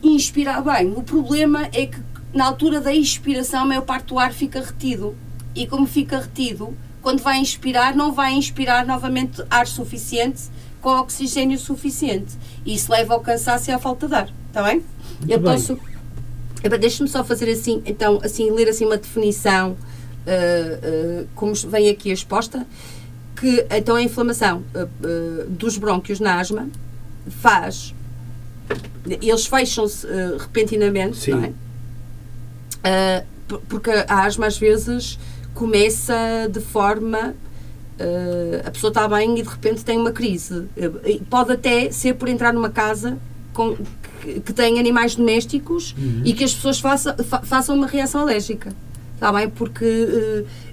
inspirar bem. O problema é que, na altura da inspiração, a maior parte do ar fica retido. E como fica retido, quando vai inspirar, não vai inspirar novamente ar suficiente, com oxigênio suficiente. E isso leva ao cansaço e à falta de ar, está bem? Muito Eu bem. posso... Deixa-me só fazer assim, então, assim, ler assim uma definição, uh, uh, como vem aqui exposta, que então a inflamação uh, uh, dos brônquios na asma faz, eles fecham-se uh, repentinamente, Sim. não é? Uh, porque a asma às vezes começa de forma Uh, a pessoa está bem e de repente tem uma crise. Uh, pode até ser por entrar numa casa com, que, que tem animais domésticos, uhum, e que as pessoas faça, fa, façam uma reação alérgica. Está bem? Porque,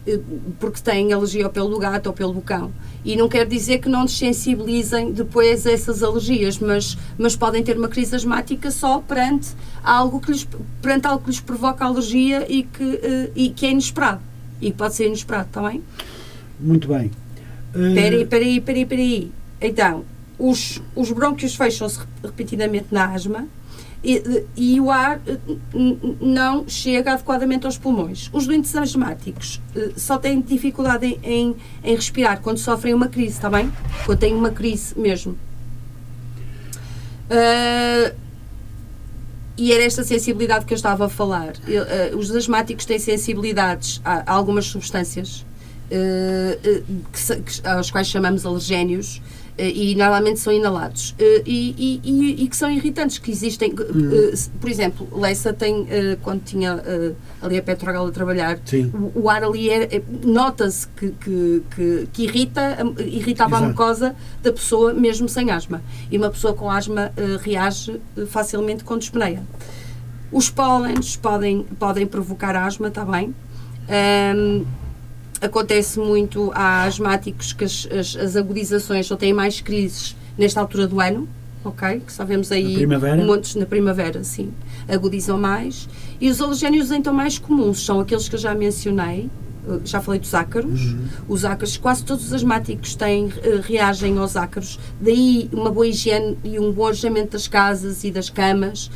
uh, porque têm alergia ou pelo gato ou pelo cão. E não quer dizer que não desensibilizem depois essas alergias, mas, mas podem ter uma crise asmática só perante algo que lhes, perante algo que lhes provoca alergia e que, uh, e que é inesperado. E pode ser inesperado, está bem? Muito bem. Espera aí, espera aí, espera aí, espera aí. Então, os, os brônquios fecham-se repetidamente na asma e, e o ar não chega adequadamente aos pulmões. Os doentes asmáticos só têm dificuldade em, em, em respirar quando sofrem uma crise, está bem? Quando têm uma crise mesmo. Uh, E era esta sensibilidade que eu estava a falar. Eu, uh, os asmáticos têm sensibilidades a, a algumas substâncias uh, uh, que, que, aos quais chamamos alergénios uh, e normalmente são inalados uh, e, e, e que são irritantes, que existem. Uh, por exemplo, Lessa tem, uh, quando tinha uh, ali a Petrogal a trabalhar, o, o ar ali é, é, nota-se que, que, que, que irrita, irritava, exato, a mucosa da pessoa mesmo sem asma. E uma pessoa com asma uh, reage facilmente quando despeneia. Os pólenes podem, podem provocar asma, está bem? Um, acontece muito a asmáticos que as, as, as agudizações só têm mais crises nesta altura do ano, ok? Que só vemos aí montes na primavera, sim. Agudizam mais. E os alergénios então mais comuns são aqueles que eu já mencionei, já falei dos ácaros. Uhum. Os ácaros, quase todos os asmáticos têm, reagem aos ácaros, daí uma boa higiene e um bom alojamento das casas e das camas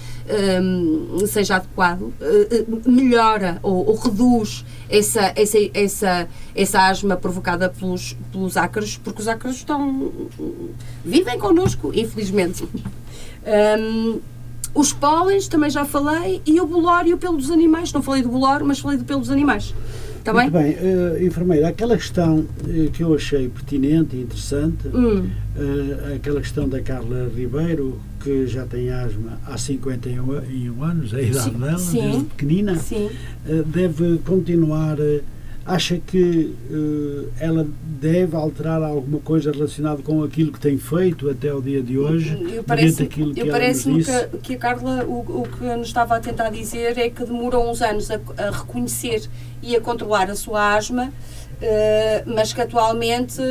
um, seja adequado, uh, melhora ou, ou reduz essa, essa, essa, essa asma provocada pelos, pelos ácaros, porque os ácaros estão, vivem connosco, infelizmente. um, Os pólens, também já falei, e o bolor e o pelo dos animais. Não falei do bolor, mas falei do pelo dos animais. Está bem? Muito bem. Uh, enfermeira, aquela questão uh, que eu achei pertinente e interessante, hum. uh, aquela questão da Carla Ribeiro, que já tem asma há cinquenta e um anos, a idade sim, dela, sim, desde pequenina, sim. Uh, deve continuar... Uh, acha que uh, ela deve alterar alguma coisa relacionada com aquilo que tem feito até o dia de hoje? Eu parece-me que, eu parece que, a, que a Carla, o, o que nos estava a tentar dizer é que demorou uns anos a, a reconhecer e a controlar a sua asma, uh, mas que atualmente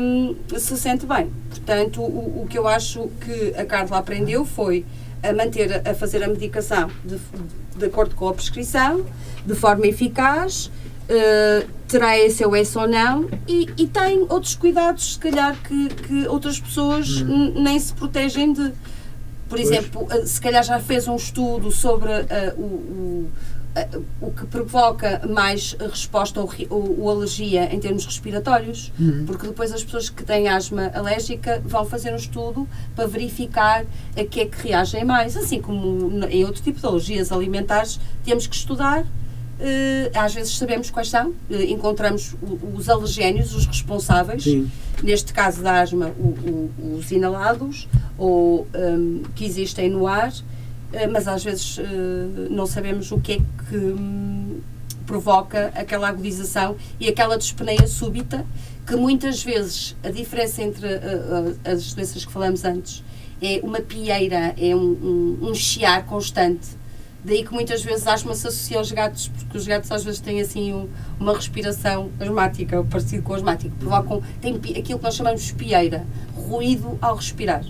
um, se sente bem. Portanto, o, o que eu acho que a Carla aprendeu foi a manter, a fazer a medicação de, de acordo com a prescrição, de forma eficaz, Uh, terá S O S ou não, e, e tem outros cuidados, se calhar, que, que outras pessoas hum. nem se protegem de. Por pois. Exemplo, uh, se calhar já fez um estudo sobre uh, o, o, uh, o que provoca mais resposta ou, ou, ou alergia em termos respiratórios, hum. porque depois as pessoas que têm asma alérgica vão fazer um estudo para verificar a que é que reagem mais. Assim como em outro tipo de alergias alimentares, temos que estudar. Às vezes sabemos quais são, encontramos os alergénios, os responsáveis, sim, neste caso da asma, os inalados, ou um, que existem no ar, mas às vezes não sabemos o que é que provoca aquela agudização e aquela dispneia súbita, que muitas vezes a diferença entre as doenças que falamos antes é uma pieira, é um, um, um chiar constante. Daí que muitas vezes a asma se associa aos gatos, porque os gatos às vezes têm assim um, uma respiração asmática, parecido com o asmático, provocam, tem aquilo que nós chamamos de pieira, ruído ao respirar,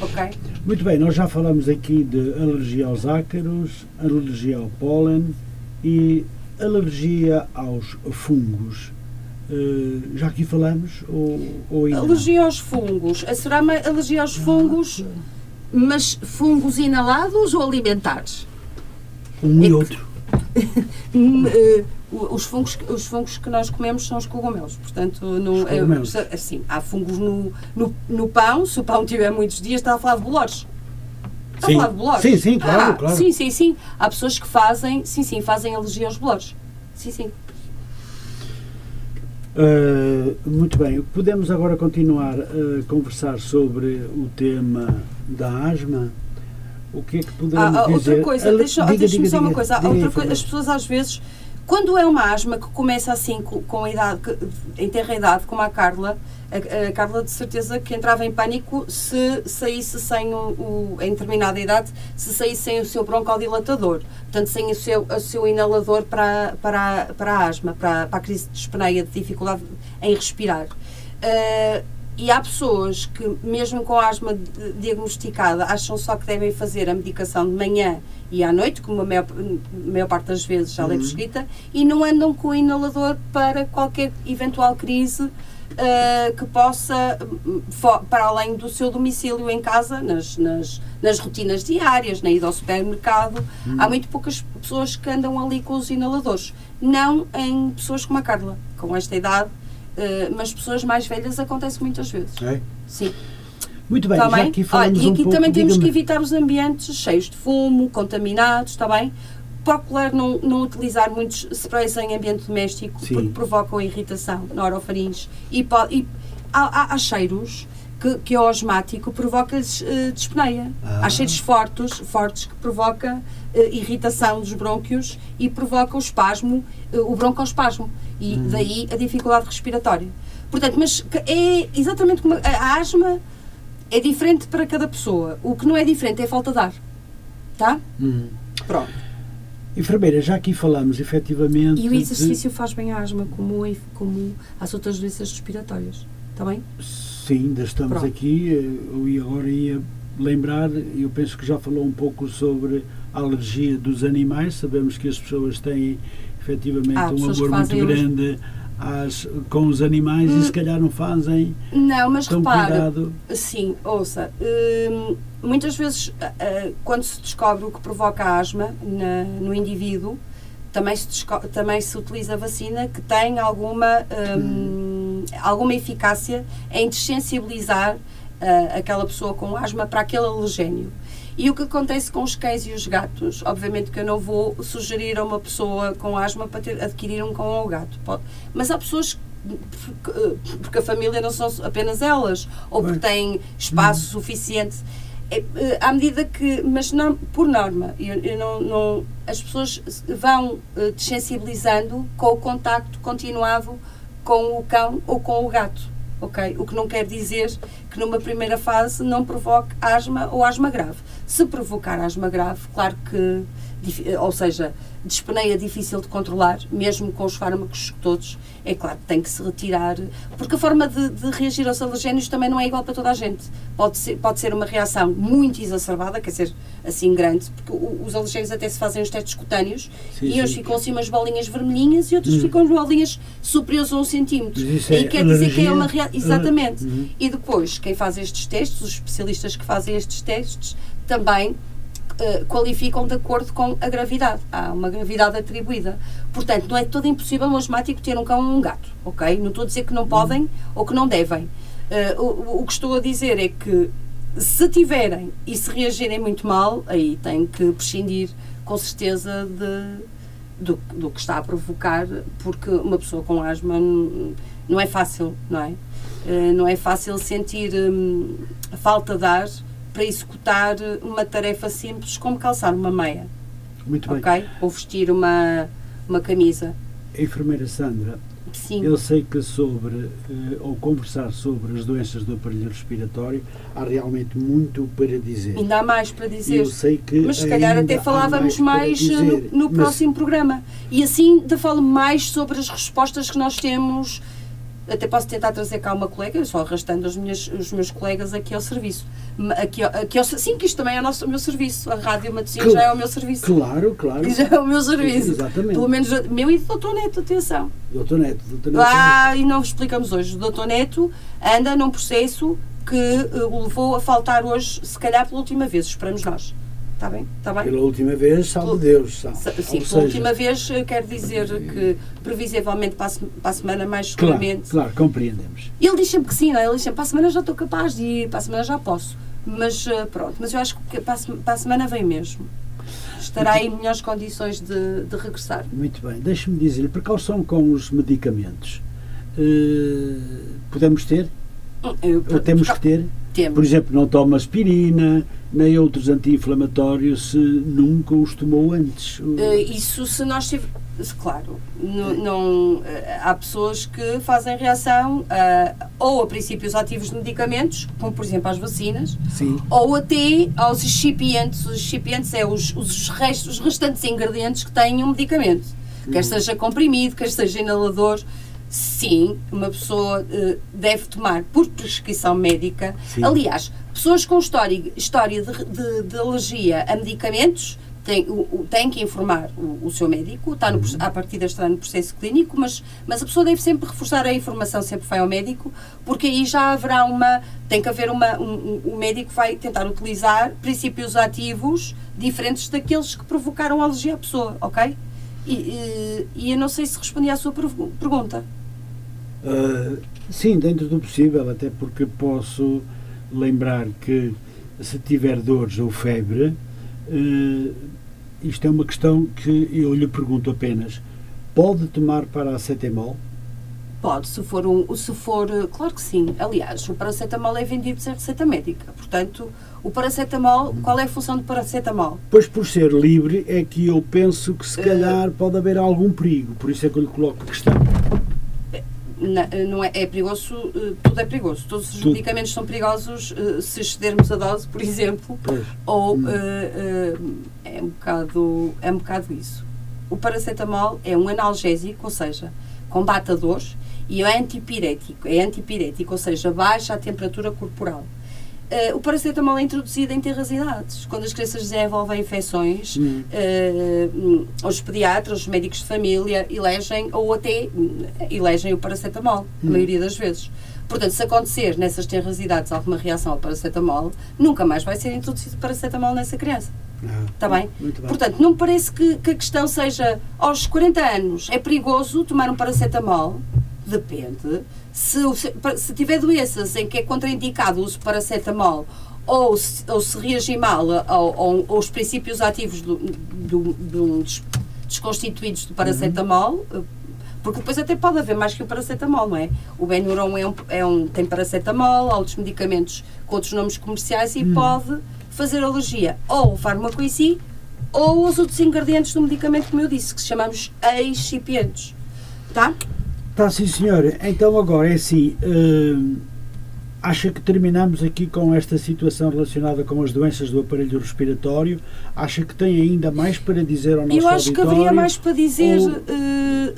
ok? Muito bem, nós já falamos aqui de alergia aos ácaros, alergia ao pólen e alergia aos fungos. Uh, já aqui falamos ou, ou ainda? Alergia aos fungos, será uma alergia aos fungos, mas fungos inalados ou alimentares? Um e outro. os, fungos, os fungos que nós comemos são os cogumelos, portanto, no, cogumelos. Assim, há fungos no, no, no pão, se o pão tiver muitos dias, está a falar de bolores. Está sim. a falar de bolores. Sim, sim, claro, ah, claro. Sim, sim, sim. Há pessoas que fazem, sim, sim, fazem alergia aos bolores. Sim, sim. Uh, muito bem, podemos agora continuar a conversar sobre o tema da asma. O que é que poderemos ah, dizer? Outra coisa, deixa-me só uma coisa. Diga, outra diga, coisa, as pessoas às vezes Quando é uma asma que começa assim com a idade, em ter a idade, como a Carla, a, a Carla de certeza que entrava em pânico se saísse sem o, o em determinada idade, se saísse sem o seu broncodilatador, portanto sem o seu, o seu inalador para, para, para a asma, para, para a crise de dispneia, de dificuldade em respirar. Uh, e há pessoas que mesmo com asma diagnosticada acham só que devem fazer a medicação de manhã e à noite, como a maior, a maior parte das vezes já uhum. é prescrita, e não andam com o inalador para qualquer eventual crise uh, que possa, para além do seu domicílio em casa, nas, nas, nas rotinas diárias, na ida ao supermercado. Uhum. Há muito poucas pessoas que andam ali com os inaladores, não em pessoas como a Carla, com esta idade, uh, mas pessoas mais velhas acontece muitas vezes. É? Sim. Muito bem, tá já bem? Aqui falamos ah, e aqui um pouco, também temos que evitar os ambientes cheios de fumo, contaminados, está bem? Procurar não, não utilizar muitos sprays em ambiente doméstico, sim, porque provocam irritação na orofaringe. E, e há, há, há cheiros que, que ao asmático provoca-lhes uh, dispneia. Ah. Há cheiros fortes, fortes que provoca uh, irritação dos brônquios e provoca o espasmo, uh, o broncoespasmo, e hum. daí a dificuldade respiratória. Portanto, mas é exatamente como a, a asma. É diferente para cada pessoa. O que não é diferente é a falta de ar. Tá? Hum. Pronto. Enfermeira, já aqui falamos, efetivamente... E o exercício de... faz bem à asma, como, como às outras doenças respiratórias. Está bem? Sim, ainda estamos Pronto. aqui. Eu agora ia lembrar, eu penso que já falou um pouco sobre a alergia dos animais. Sabemos que as pessoas têm, efetivamente, ah, um amor muito grande... Os... As, com os animais hum, e se calhar não fazem. Não, mas repara, sim, ouça, hum, muitas vezes uh, quando se descobre o que provoca a asma na, no indivíduo, também se, também se utiliza a vacina que tem alguma, um, hum. alguma eficácia em desensibilizar uh, aquela pessoa com asma para aquele alergénio. E o que acontece com os cães e os gatos, obviamente que eu não vou sugerir a uma pessoa com asma para ter, adquirir um cão ou um gato. Pode. Mas há pessoas, que, porque a família não são apenas elas, ou porque têm espaço hum. suficiente, é, é, à medida que, mas não, por norma, eu, eu não, não, as pessoas vão é, desensibilizando com o contacto continuado com o cão ou com o gato. Okay? O que não quer dizer que numa primeira fase não provoque asma ou asma grave. Se provocar asma grave, claro que, ou seja, dispneia difícil de controlar, mesmo com os fármacos todos, é claro que tem que se retirar, porque a forma de, de reagir aos alergénios também não é igual para toda a gente. Pode ser, pode ser uma reação muito exacerbada, quer dizer, assim grande, porque os alergénios até se fazem os testes cutâneos, sim, e uns ficam assim umas bolinhas vermelhinhas e outros hum. ficam bolinhas superiores a um centímetro. Isso é e quer alergia? Dizer que é uma reação... Exatamente. Hum. E depois, quem faz estes testes, os especialistas que fazem estes testes, também uh, qualificam de acordo com a gravidade. Há uma gravidade atribuída. Portanto, não é todo impossível um asmático ter um cão ou um gato, ok? Não estou a dizer que não podem hum. ou que não devem. Uh, o, o que estou a dizer é que se tiverem e se reagirem muito mal, aí tem que prescindir, com certeza, de, do, do que está a provocar, porque uma pessoa com asma não, não é fácil, não é? Uh, não é fácil sentir hum, a falta de ar para executar uma tarefa simples como calçar uma meia. Muito bem. Okay? Ou vestir uma, uma camisa. Enfermeira Sandra, sim, eu sei que sobre, ou conversar sobre as doenças do aparelho respiratório, há realmente muito para dizer. Ainda há mais para dizer. Eu sei que mas se calhar até falávamos mais, mais dizer, no, no mas... próximo programa. E assim te falo mais sobre as respostas que nós temos. Até posso tentar trazer cá uma colega, só arrastando os, minhas, os meus colegas aqui ao serviço. Aqui, aqui ao, sim, que isto também é o, nosso, o meu serviço. A Rádio Matosinhos já é o meu serviço. Claro, claro. Já é o meu serviço. Exatamente. Pelo menos meu e do doutor Neto, atenção. doutor Neto, doutor Neto. Ah, e não explicamos hoje. O doutor Neto anda num processo que o levou a faltar hoje, se calhar pela última vez, esperamos nós. Está bem? Está bem? Pela última vez, salve Pelo, Deus. Salve. Sim, pela seja, última vez, quero dizer que, previsivelmente, para a, para a semana, mais seguramente... Claro, claro, compreendemos. Ele diz sempre que sim, não? Ele diz sempre, para a semana já estou capaz de ir, para a semana já posso. Mas pronto, mas eu acho que para a, para a semana vem mesmo. Estará muito, em melhores condições de, de regressar. Muito bem, deixe-me dizer-lhe, precaução com os medicamentos. Uh, podemos ter? Eu, Ou temos que ter? Temos. Por exemplo, não toma aspirina... nem outros anti-inflamatórios se nunca os tomou antes? Isso se nós tivermos... Claro, não, não, há pessoas que fazem reação a, ou a princípios ativos de medicamentos, como por exemplo as vacinas, sim, ou até aos excipientes. Os excipientes é os, os, restos, os restantes ingredientes que têm um medicamento, hum. quer seja comprimido, quer seja inalador. Sim, uma pessoa uh, deve tomar por prescrição médica. Sim. Aliás, pessoas com história, história de, de, de alergia a medicamentos Tem, o, tem que informar o, o seu médico, está no, à partida está no processo clínico, mas, mas a pessoa deve sempre reforçar a informação, sempre vai ao médico, porque aí já haverá uma, tem que haver uma, um, um, o médico vai tentar utilizar princípios ativos diferentes daqueles que provocaram alergia à pessoa, ok? E, e, e eu não sei se respondi à sua pergunta. Uh, sim, dentro do possível, até porque posso lembrar que se tiver dores ou febre, uh, isto é uma questão que eu lhe pergunto apenas. Pode tomar paracetamol? Pode, se for, um, se for... Claro que sim. Aliás, o paracetamol é vendido sem receita médica. Portanto, o paracetamol, qual é a função do paracetamol? Pois, por ser livre, é que eu penso que se calhar uh, pode haver algum perigo. Por isso é que eu lhe coloco a questão. Não, não é, é perigoso, tudo é perigoso. Todos os tudo. medicamentos são perigosos se excedermos a dose, por exemplo. Pois. Ou... Uh, uh, É um, bocado, é um bocado isso. O paracetamol é um analgésico, ou seja, combate a dor, e é antipirético, é antipirético, ou seja, baixa a temperatura corporal. Uh, o paracetamol é introduzido em tenras idades, quando as crianças desenvolvem infecções, hum. uh, os pediatras, os médicos de família elegem, ou até elegem o paracetamol, hum. a maioria das vezes. Portanto, se acontecer nessas tenras idades alguma reação ao paracetamol, nunca mais vai ser introduzido paracetamol nessa criança. Está ah, bem? bem? Portanto, não me parece que, que a questão seja aos quarenta anos é perigoso tomar um paracetamol? Depende. Se, se, se tiver doenças em que é contraindicado o uso de paracetamol ou se, ou se reagir mal ao, ao, aos princípios ativos do, do, do, dos desconstituídos do paracetamol, uhum. porque depois até pode haver mais que o paracetamol, não é? O Benuron é um, é um, tem paracetamol, há outros medicamentos com outros nomes comerciais e uhum. pode fazer alergia ou o fármaco em si ou os outros ingredientes do medicamento, como eu disse, que chamamos excipientes. Tá? Tá, sim, senhora. Então, agora, é assim, uh, acha que terminamos aqui com esta situação relacionada com as doenças do aparelho respiratório? Acha que tem ainda mais para dizer ao nosso auditório? Eu acho que haveria mais para dizer, ou, uh,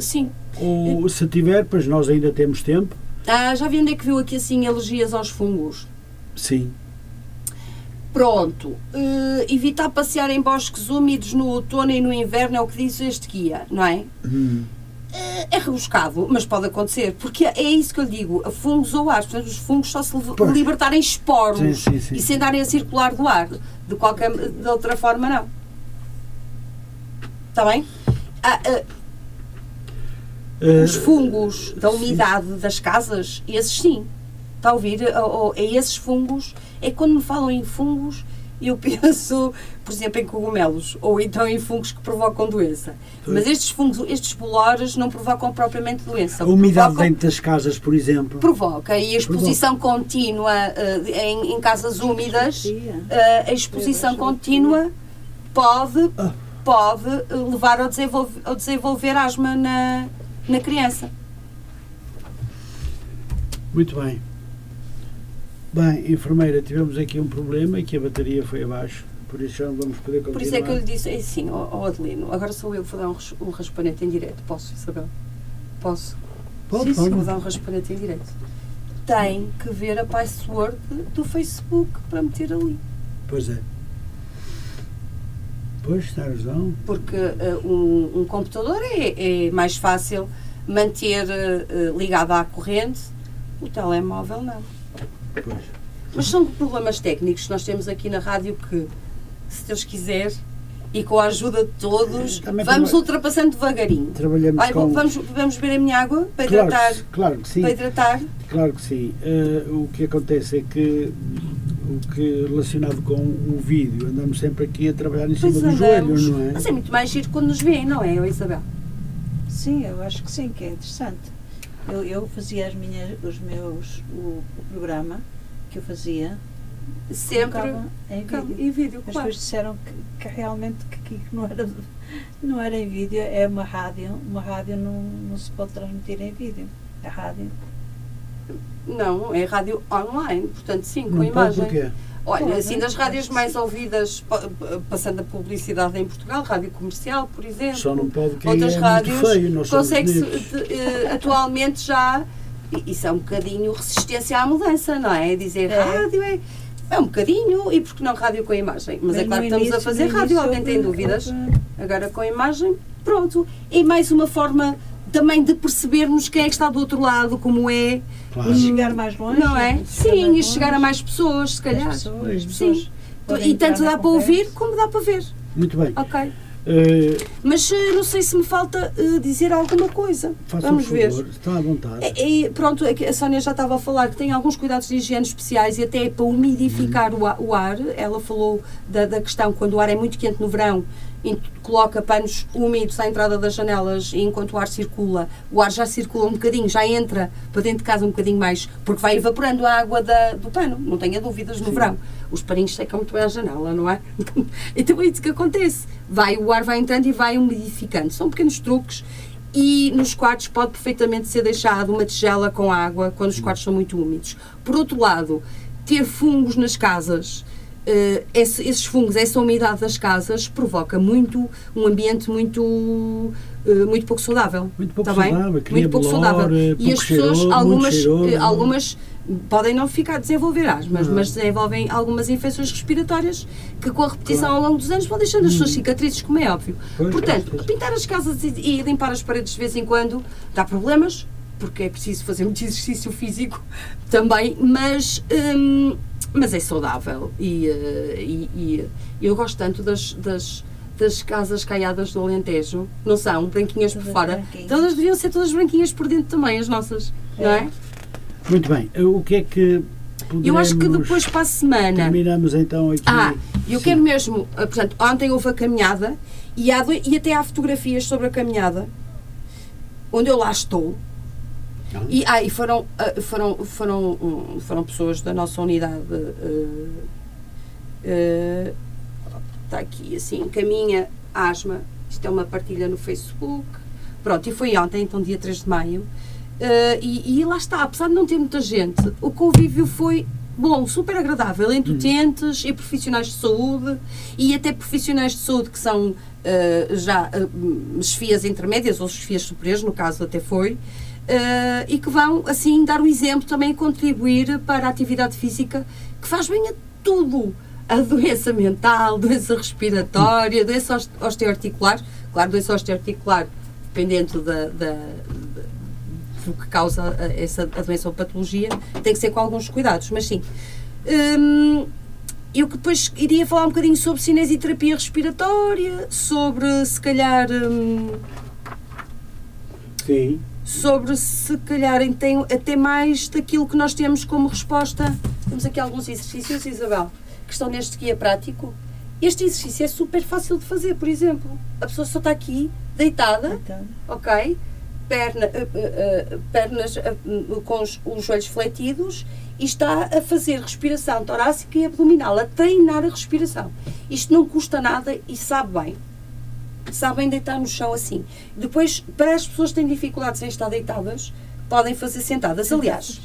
sim. Ou, se tiver, pois nós ainda temos tempo. Ah, já vi onde é que viu aqui, assim, alergias aos fungos? Sim. Pronto, uh, evitar passear em bosques úmidos no outono e no inverno é o que diz este guia, não é? Hum. Uh, é rebuscado, mas pode acontecer, porque é isso que eu lhe digo, fungos ou ar, portanto, os fungos só se pois. libertarem esporos sim, sim, sim. e se andarem a circular do ar, de qualquer, de outra forma não. Está bem? Ah, uh, uh, os fungos da umidade sim. das casas, esses sim. Está a ouvir? Ou, ou, é esses fungos, é quando me falam em fungos, eu penso, por exemplo, em cogumelos, ou então em fungos que provocam doença. Pois. Mas estes fungos, estes bolores, não provocam propriamente doença. A umidade dentro das casas, por exemplo. Provoca, e a exposição provoca. contínua uh, em, em casas úmidas, uh, a exposição contínua pode, ah. pode levar ao desenvolver, ao desenvolver asma na, na criança. Muito bem. Bem, enfermeira, tivemos aqui um problema e que a bateria foi abaixo, por isso já não vamos poder continuar. Por isso é que eu lhe disse, é sim, ó, ó Adelino, agora sou eu que vou dar um, um raspanete em direto, posso, Isabel? Posso? Pode, sim, vou dar um raspanete em direto. Tem que ver a password do Facebook para meter ali. Pois é. Pois, tem razão. Porque uh, um, um computador é, é mais fácil manter uh, ligado à corrente, o telemóvel não. Pois. Mas são problemas técnicos que nós temos aqui na rádio que, se Deus quiser, e com a ajuda de todos, também vamos ultrapassando devagarinho. Trabalhamos Ai, com... vamos, vamos beber a minha água para claro, hidratar? Claro que sim. Para hidratar? Claro que sim. Uh, o que acontece é que, o que relacionado com o vídeo, andamos sempre aqui a trabalhar em cima pois do andamos. joelho, não é? Mas é muito mais giro quando nos veem, não é, Isabel? Sim, eu acho que sim, que é interessante. Eu, eu fazia as minhas, os meus, o, o programa que eu fazia sempre em vídeo. Em vídeo, claro. As pessoas disseram que, que realmente que, que não, era, não era em vídeo, é uma rádio. Uma rádio não, não se pode transmitir em vídeo. É rádio. Não, é rádio online, portanto sim, com não imagem. Pode, o quê? Olha, pode, assim, das rádios mais ouvidas, passando a publicidade em Portugal, rádio comercial, por exemplo. Só não pode que outras é rádios feio, consegue-se uh, atualmente já. Isso é um bocadinho resistência à mudança, não é? Dizer é. rádio é, é um bocadinho, e porque não rádio com imagem? Mas bem, é claro que estamos início, a fazer rádio, alguém tem dúvidas? Agora com imagem, pronto. E mais uma forma também de percebermos quem é que está do outro lado, como é. Claro. E chegar mais longe. Não é? Sim, e chegar a mais pessoas, se calhar. As pessoas, as pessoas sim. E tanto dá para ouvir como dá para ver. Muito bem. Ok. Mas não sei se me falta uh, dizer alguma coisa. Faça Vamos um favor, ver. Está à vontade. E, e, pronto, a Sónia já estava a falar que tem alguns cuidados de higiene especiais e até para umidificar hum. o, o ar. Ela falou da, da questão quando o ar é muito quente no verão, coloca panos úmidos à entrada das janelas e enquanto o ar circula, o ar já circula um bocadinho, já entra para dentro de casa um bocadinho mais, porque vai evaporando a água da, do pano, não tenha dúvidas, no Sim. verão. Os paninhos secam muito bem à janela, não é? Então é isso que acontece. Vai, o ar vai entrando e vai umidificando. São pequenos truques e nos quartos pode perfeitamente ser deixado uma tigela com água quando os quartos são muito úmidos. Por outro lado, ter fungos nas casas, Uh, esse, esses fungos, essa umidade das casas provoca muito, um ambiente muito, uh, muito pouco saudável. Muito pouco tá saudável, muito pouco bolor, saudável. E pouco as pessoas, cheiroso, algumas, cheiroso, uh, algumas podem não ficar a desenvolver asmas, não. mas desenvolvem algumas infecções respiratórias que com a repetição claro. ao longo dos anos vão deixando as suas cicatrizes, como é óbvio. Pois, Portanto, pois, pois. pintar as casas e, e limpar as paredes de vez em quando dá problemas, porque é preciso fazer muito exercício físico também, mas... Um, Mas é saudável e, e, e eu gosto tanto das, das, das casas caiadas do Alentejo, não são? Branquinhas por fora. Todas deviam ser todas branquinhas por dentro também, as nossas, é. não é? Muito bem, o que é que podemos... Eu acho que depois para a semana... Terminamos então aqui... Ah, eu Sim. quero mesmo, portanto, ontem houve a caminhada e, há, e até há fotografias sobre a caminhada, onde eu lá estou. E, ah, e foram, foram, foram, foram pessoas da nossa unidade, uh, uh, está aqui assim, Caminha Asma, isto é uma partilha no Facebook, pronto, e foi ontem, então dia três de maio, uh, e, e lá está, apesar de não ter muita gente, o convívio foi bom, super agradável, entre utentes e profissionais de saúde, e até profissionais de saúde que são uh, já uh, chefias intermédias ou chefias superiores, no caso até foi, Uh, e que vão, assim, dar o exemplo também, contribuir para a atividade física, que faz bem a tudo. A doença mental, doença respiratória, doença osteoarticular. Claro, doença osteoarticular, dependendo da, da, do que causa essa a doença ou patologia, tem que ser com alguns cuidados, mas sim. Um, eu que depois iria falar um bocadinho sobre cinesioterapia respiratória, sobre, se calhar... Um, sim. sobre se calhar tem até mais daquilo que nós temos como resposta. Temos aqui alguns exercícios, Isabel, que estão neste guia prático. Este exercício é super fácil de fazer, por exemplo. A pessoa só está aqui, deitada, deitada. ok? Perna, uh, uh, pernas uh, com os, os joelhos fletidos e está a fazer respiração torácica e abdominal, a treinar a respiração. Isto não custa nada e sabe bem. Sabem deitar no chão assim. Depois, para as pessoas que têm dificuldades em estar deitadas, podem fazer sentadas. Aliás,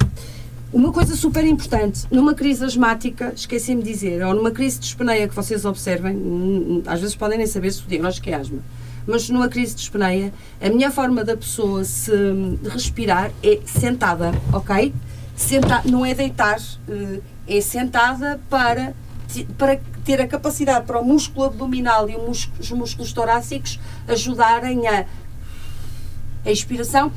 uma coisa super importante, numa crise asmática, esqueci-me de dizer, ou numa crise de dispneia que vocês observem, às vezes podem nem saber se o diagnóstico é asma, mas numa crise de dispneia, a melhor forma da pessoa se respirar é sentada, ok? Senta, não é deitar, é sentada para... para ter a capacidade para o músculo abdominal e os músculos torácicos ajudarem a, a expiração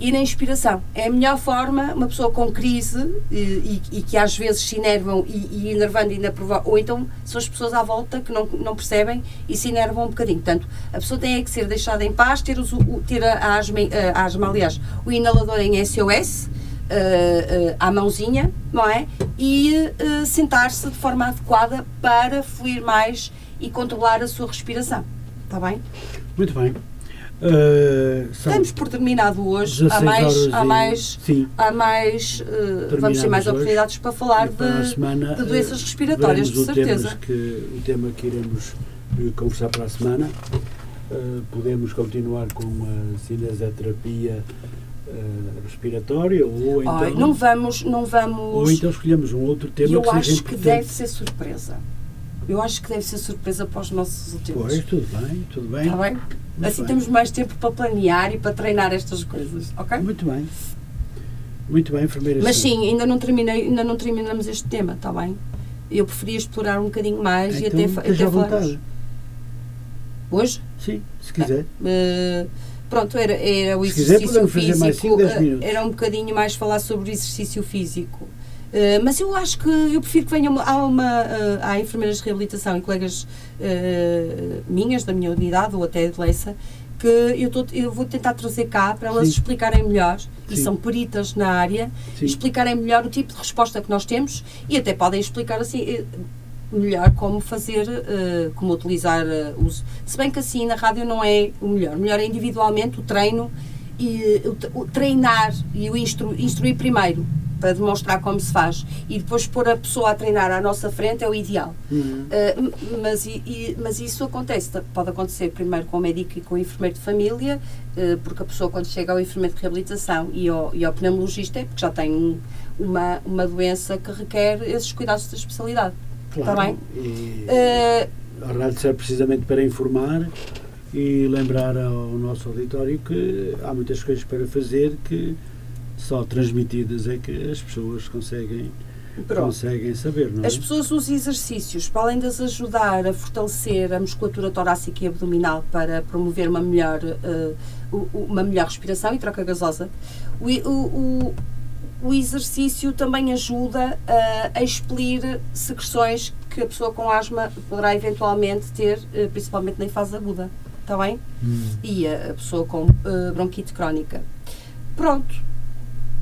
e na inspiração. É a melhor forma, uma pessoa com crise e, e, e que às vezes se enervam e, e enervando ainda provoca, ou então são as pessoas à volta que não, não percebem e se enervam um bocadinho. Portanto, a pessoa tem é que ser deixada em paz, ter, os, o, ter a, asma, a asma, aliás, o inalador em S O S, Uh, uh, à mãozinha, não é? E uh, sentar-se de forma adequada para fluir mais e controlar a sua respiração. Está bem? Muito bem. Uh, Temos por terminado hoje, há mais, há mais, e, há mais uh, vamos ter mais oportunidades para falar de, semana, de doenças respiratórias, de certeza. Que, o tema que iremos uh, conversar para a semana, uh, podemos continuar com a cinesioterapia Uh, respiratória ou então... Ai, não vamos, não vamos... Ou então escolhemos um outro tema. Eu que acho seja que deve ser surpresa. Eu acho que deve ser surpresa para os nossos utentes. Pois, tudo bem, tudo bem. Está bem? Muito assim bem. Temos mais tempo para planear e para treinar estas coisas, ok? Muito bem. Muito bem, enfermeira. Mas sim, ainda não, terminei, ainda não terminamos este tema, está bem? Eu preferia explorar um bocadinho mais então, e até, até falarmos. Hoje? Sim, se quiser. Ah, uh, Pronto, era, era o exercício físico, era um bocadinho mais falar sobre o exercício físico. Uh, mas eu acho que eu prefiro que venham há, uma, uh, há enfermeiras de reabilitação e colegas uh, minhas, da minha unidade ou até de Leça, que eu, tô, eu vou tentar trazer cá para elas Sim. explicarem melhor, e Sim. são peritas na área, Sim. explicarem melhor o tipo de resposta que nós temos e até podem explicar assim... melhor como fazer, uh, como utilizar uh, uso. Se bem que assim na rádio não é o melhor, o melhor é individualmente o treino e o, o treinar e o instru, instruir primeiro para demonstrar como se faz e depois pôr a pessoa a treinar à nossa frente é o ideal. Uhum. Uh, mas, e, e, mas isso acontece, pode acontecer primeiro com o médico e com o enfermeiro de família, uh, porque a pessoa quando chega ao enfermeiro de reabilitação e ao, e ao pneumologista é porque já tem um, uma, uma doença que requer esses cuidados da especialidade. Claro, e a rádio serve precisamente para informar e lembrar ao nosso auditório que há muitas coisas para fazer que só transmitidas é que as pessoas conseguem, conseguem saber, não é? As pessoas usam exercícios, para além de as ajudar a fortalecer a musculatura torácica e abdominal para promover uma melhor, uma melhor respiração e troca gasosa, o, o, o O exercício também ajuda uh, a expelir secreções que a pessoa com asma poderá eventualmente ter, uh, principalmente na fase aguda, está bem? Hum. E a, a pessoa com uh, bronquite crónica. Pronto.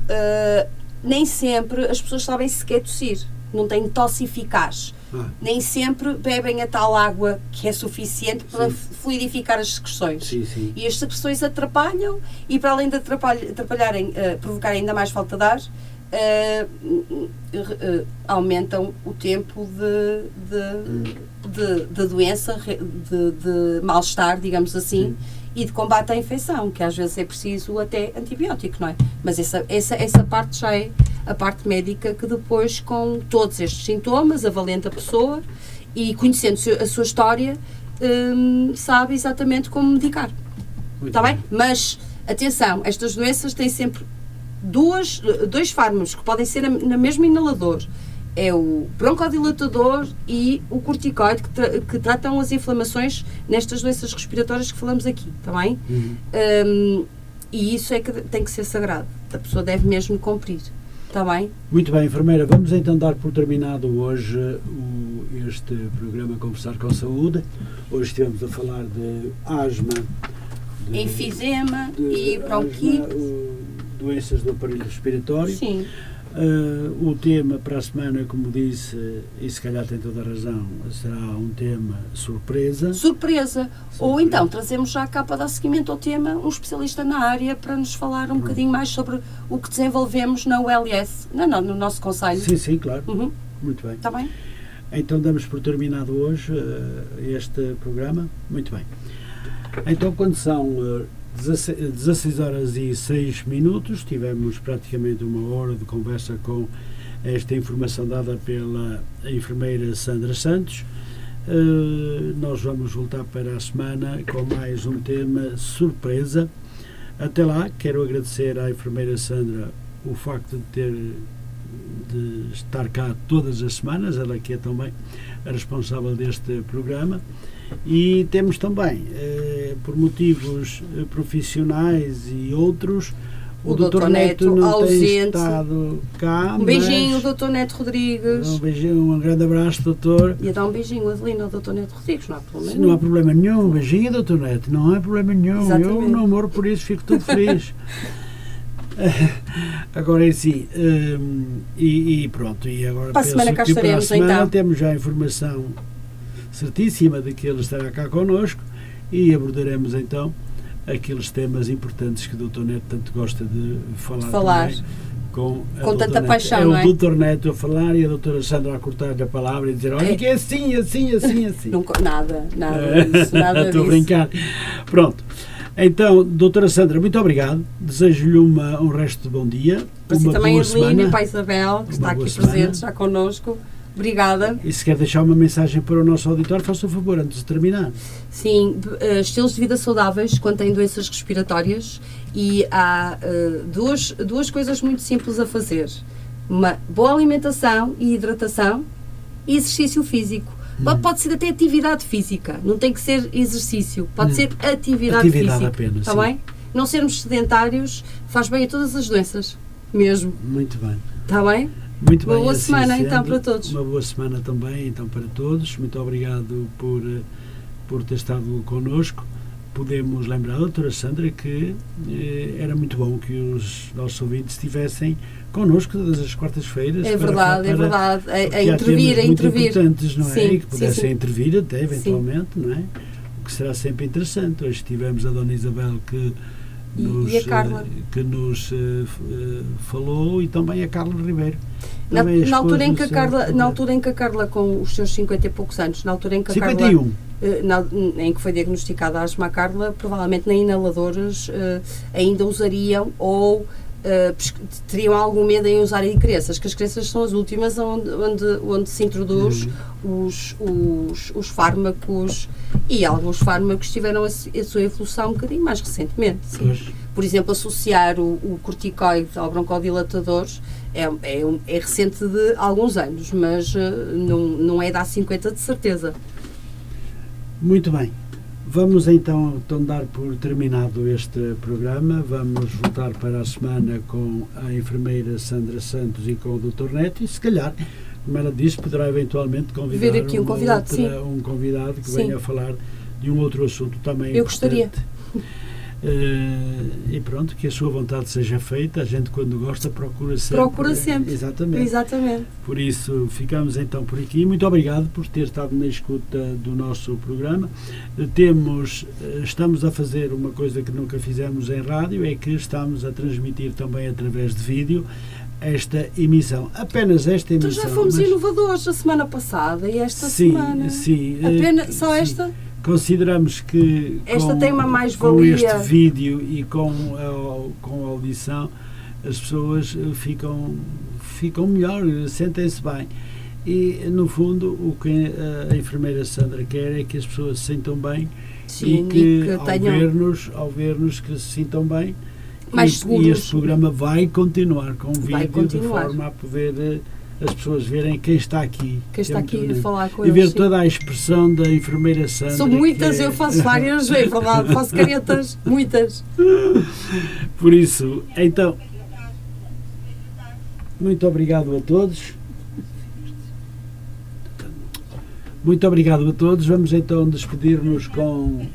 Uh, nem sempre as pessoas sabem sequer tossir, não têm tosse eficaz. Ah. Nem sempre bebem a tal água que é suficiente para sim. fluidificar as secreções. Sim, sim. E as secreções atrapalham e para além de atrapalharem, uh, provocar ainda mais falta de ar, uh, uh, uh, aumentam o tempo de, de, hum. de, de doença, de, de mal-estar, digamos assim, sim. e de combate à infecção, que às vezes é preciso até antibiótico, não é? Mas essa, essa, essa parte já é a parte médica que depois, com todos estes sintomas, avaliando a pessoa e conhecendo a sua história, hum, sabe exatamente como medicar. Está bem? Mas, atenção, estas doenças têm sempre duas, dois fármacos que podem ser no mesmo inalador. É o broncodilatador e o corticoide que, tra que tratam as inflamações nestas doenças respiratórias que falamos aqui, está bem? Uhum. Hum, e isso é que tem que ser sagrado. A pessoa deve mesmo cumprir. Está bem? Muito bem, enfermeira. Vamos então dar por terminado hoje o, este programa Conversar com Saúde. Hoje estivemos a falar de asma, de, enfisema de e bronquite. Doenças do aparelho respiratório. Sim. Uh, o tema para a semana, como disse, e se calhar tem toda a razão, será um tema surpresa. Surpresa! Surpresa. Ou então trazemos já cá para dar seguimento ao tema um especialista na área para nos falar um uhum. bocadinho mais sobre o que desenvolvemos na U L S, não, não, no nosso concelho. Sim, sim, claro. Uhum. Muito bem. Está bem? Então damos por terminado hoje uh, este programa. Muito bem. Então quando são... Uh, dezasseis horas e seis minutos, tivemos praticamente uma hora de conversa com esta informação dada pela enfermeira Sandra Santos. Uh, nós vamos voltar para a semana com mais um tema surpresa. Até lá, quero agradecer à enfermeira Sandra o facto de ter de estar cá todas as semanas, ela que é também a responsável deste programa. E temos também, eh, por motivos profissionais e outros, o, o doutor Neto, Neto não ausente. Tem estado cá. Um beijinho, doutor Neto Rodrigues. Um beijinho, um grande abraço, doutor. E a dar um beijinho, Adelina, ao doutor Neto Rodrigues, não há problema nenhum. Não há problema nenhum, um beijinho, doutor Neto, não há problema nenhum. Exatamente. Eu não moro por isso, fico tudo feliz. Agora é assim, um, e, e pronto, e agora para a semana cá estaremos, semana, então. Temos já a informação certíssima de que ele estará cá connosco e abordaremos então aqueles temas importantes que o doutor Neto tanto gosta de falar. De falar. Também, com com tanta Neto. paixão, é não é? O doutor Neto a falar e a doutora Sandra a cortar-lhe a palavra e dizer, olha é. que é assim, assim, assim, assim. Não, nada, nada disso, nada disso. Estou a brincar. Pronto. Então, doutora Sandra, muito obrigado. Desejo-lhe uma, um resto de bom dia. Para si também, a Adelina e para a Isabel, que está aqui presente já connosco. Obrigada. E se quer deixar uma mensagem para o nosso auditório, faça o favor, antes de terminar. Sim, uh, estilos de vida saudáveis contêm doenças respiratórias e há uh, duas, duas coisas muito simples a fazer. Uma boa alimentação e hidratação e exercício físico. Hum. Pode ser até atividade física, não tem que ser exercício, pode hum. ser atividade, atividade física. Apenas, tá bem? Não sermos sedentários faz bem a todas as doenças, mesmo. Muito bem. Está bem? Muito bem. Uma boa semana então para todos. Uma boa semana também então para todos. Muito obrigado por, por ter estado connosco. Podemos lembrar a doutora Sandra que eh, era muito bom que os nossos ouvintes estivessem connosco todas as quartas-feiras. É verdade, para, é verdade. A, a intervir, a intervir. Importantes, não é? Sim, e que pudessem sim, sim. intervir até eventualmente, sim. não é? O que será sempre interessante. Hoje tivemos a dona Isabel que nos, e a Carla. que nos uh, falou e também a Carla Ribeiro. Na, na, altura em que a Carla, na altura em que a Carla, com os seus cinquenta e poucos anos, na altura em que a cinquenta e um. Carla, na, em que foi diagnosticada a asma, a Carla, provavelmente nem inaladores uh, ainda usariam ou uh, teriam algum medo em usar em crianças, que as crianças são as últimas onde, onde, onde se introduz uhum. os, os, os fármacos, e alguns fármacos tiveram a, a sua evolução um bocadinho mais recentemente. Sim. Por exemplo, associar o, o corticoide ao broncodilatador É, é, é recente de alguns anos, mas uh, não, não é da cinquenta de certeza. Muito bem. Vamos então, então dar por terminado este programa. Vamos voltar para a semana com a enfermeira Sandra Santos e com o doutor Neto e, se calhar, como ela disse, poderá eventualmente convidar Ver aqui um, convidado, outra, um convidado que sim. venha a falar de um outro assunto também Eu importante. gostaria. Uh, e pronto, que a sua vontade seja feita. A gente, quando gosta, procura sempre. Procura sempre. Exatamente. Exatamente. Por isso, ficamos então por aqui. Muito obrigado por ter estado na escuta do nosso programa. Temos, estamos a fazer uma coisa que nunca fizemos em rádio, é que estamos a transmitir também através de vídeo esta emissão, apenas esta emissão. Então já fomos mas... inovadores a semana passada e esta sim, semana. Sim, apenas, só sim. esta? Consideramos que Esta com, tem uma mais com este vídeo e com a, com a audição as pessoas ficam, ficam melhor, sentem-se bem. E, no fundo, o que a enfermeira Sandra quer é que as pessoas se sintam bem Sim, e que, que ao, tenham... ver-nos, ao ver-nos que se sintam bem. Mais seguros. E este programa vai continuar com o vídeo continuar. de forma a poder... as pessoas verem quem está aqui. Quem está aqui a falar com eles. E ver toda a expressão da enfermeira Sandra. São muitas, eu faço várias, é verdade, faço caretas, muitas. Por isso, então, muito obrigado a todos. Muito obrigado a todos. Vamos então despedir-nos com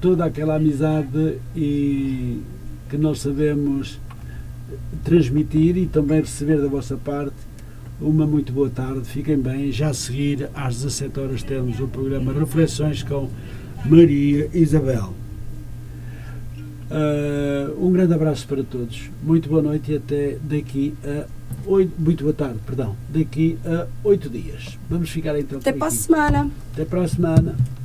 toda aquela amizade e que nós sabemos transmitir e também receber da vossa parte. Uma muito boa tarde, fiquem bem. Já a seguir, às dezassete horas, temos o programa Reflexões com Maria Isabel. Uh, um grande abraço para todos. Muito boa noite e até daqui a oito... Muito boa tarde, perdão. Daqui a oito dias. Vamos ficar então por aqui. Até para a semana. Até para a semana.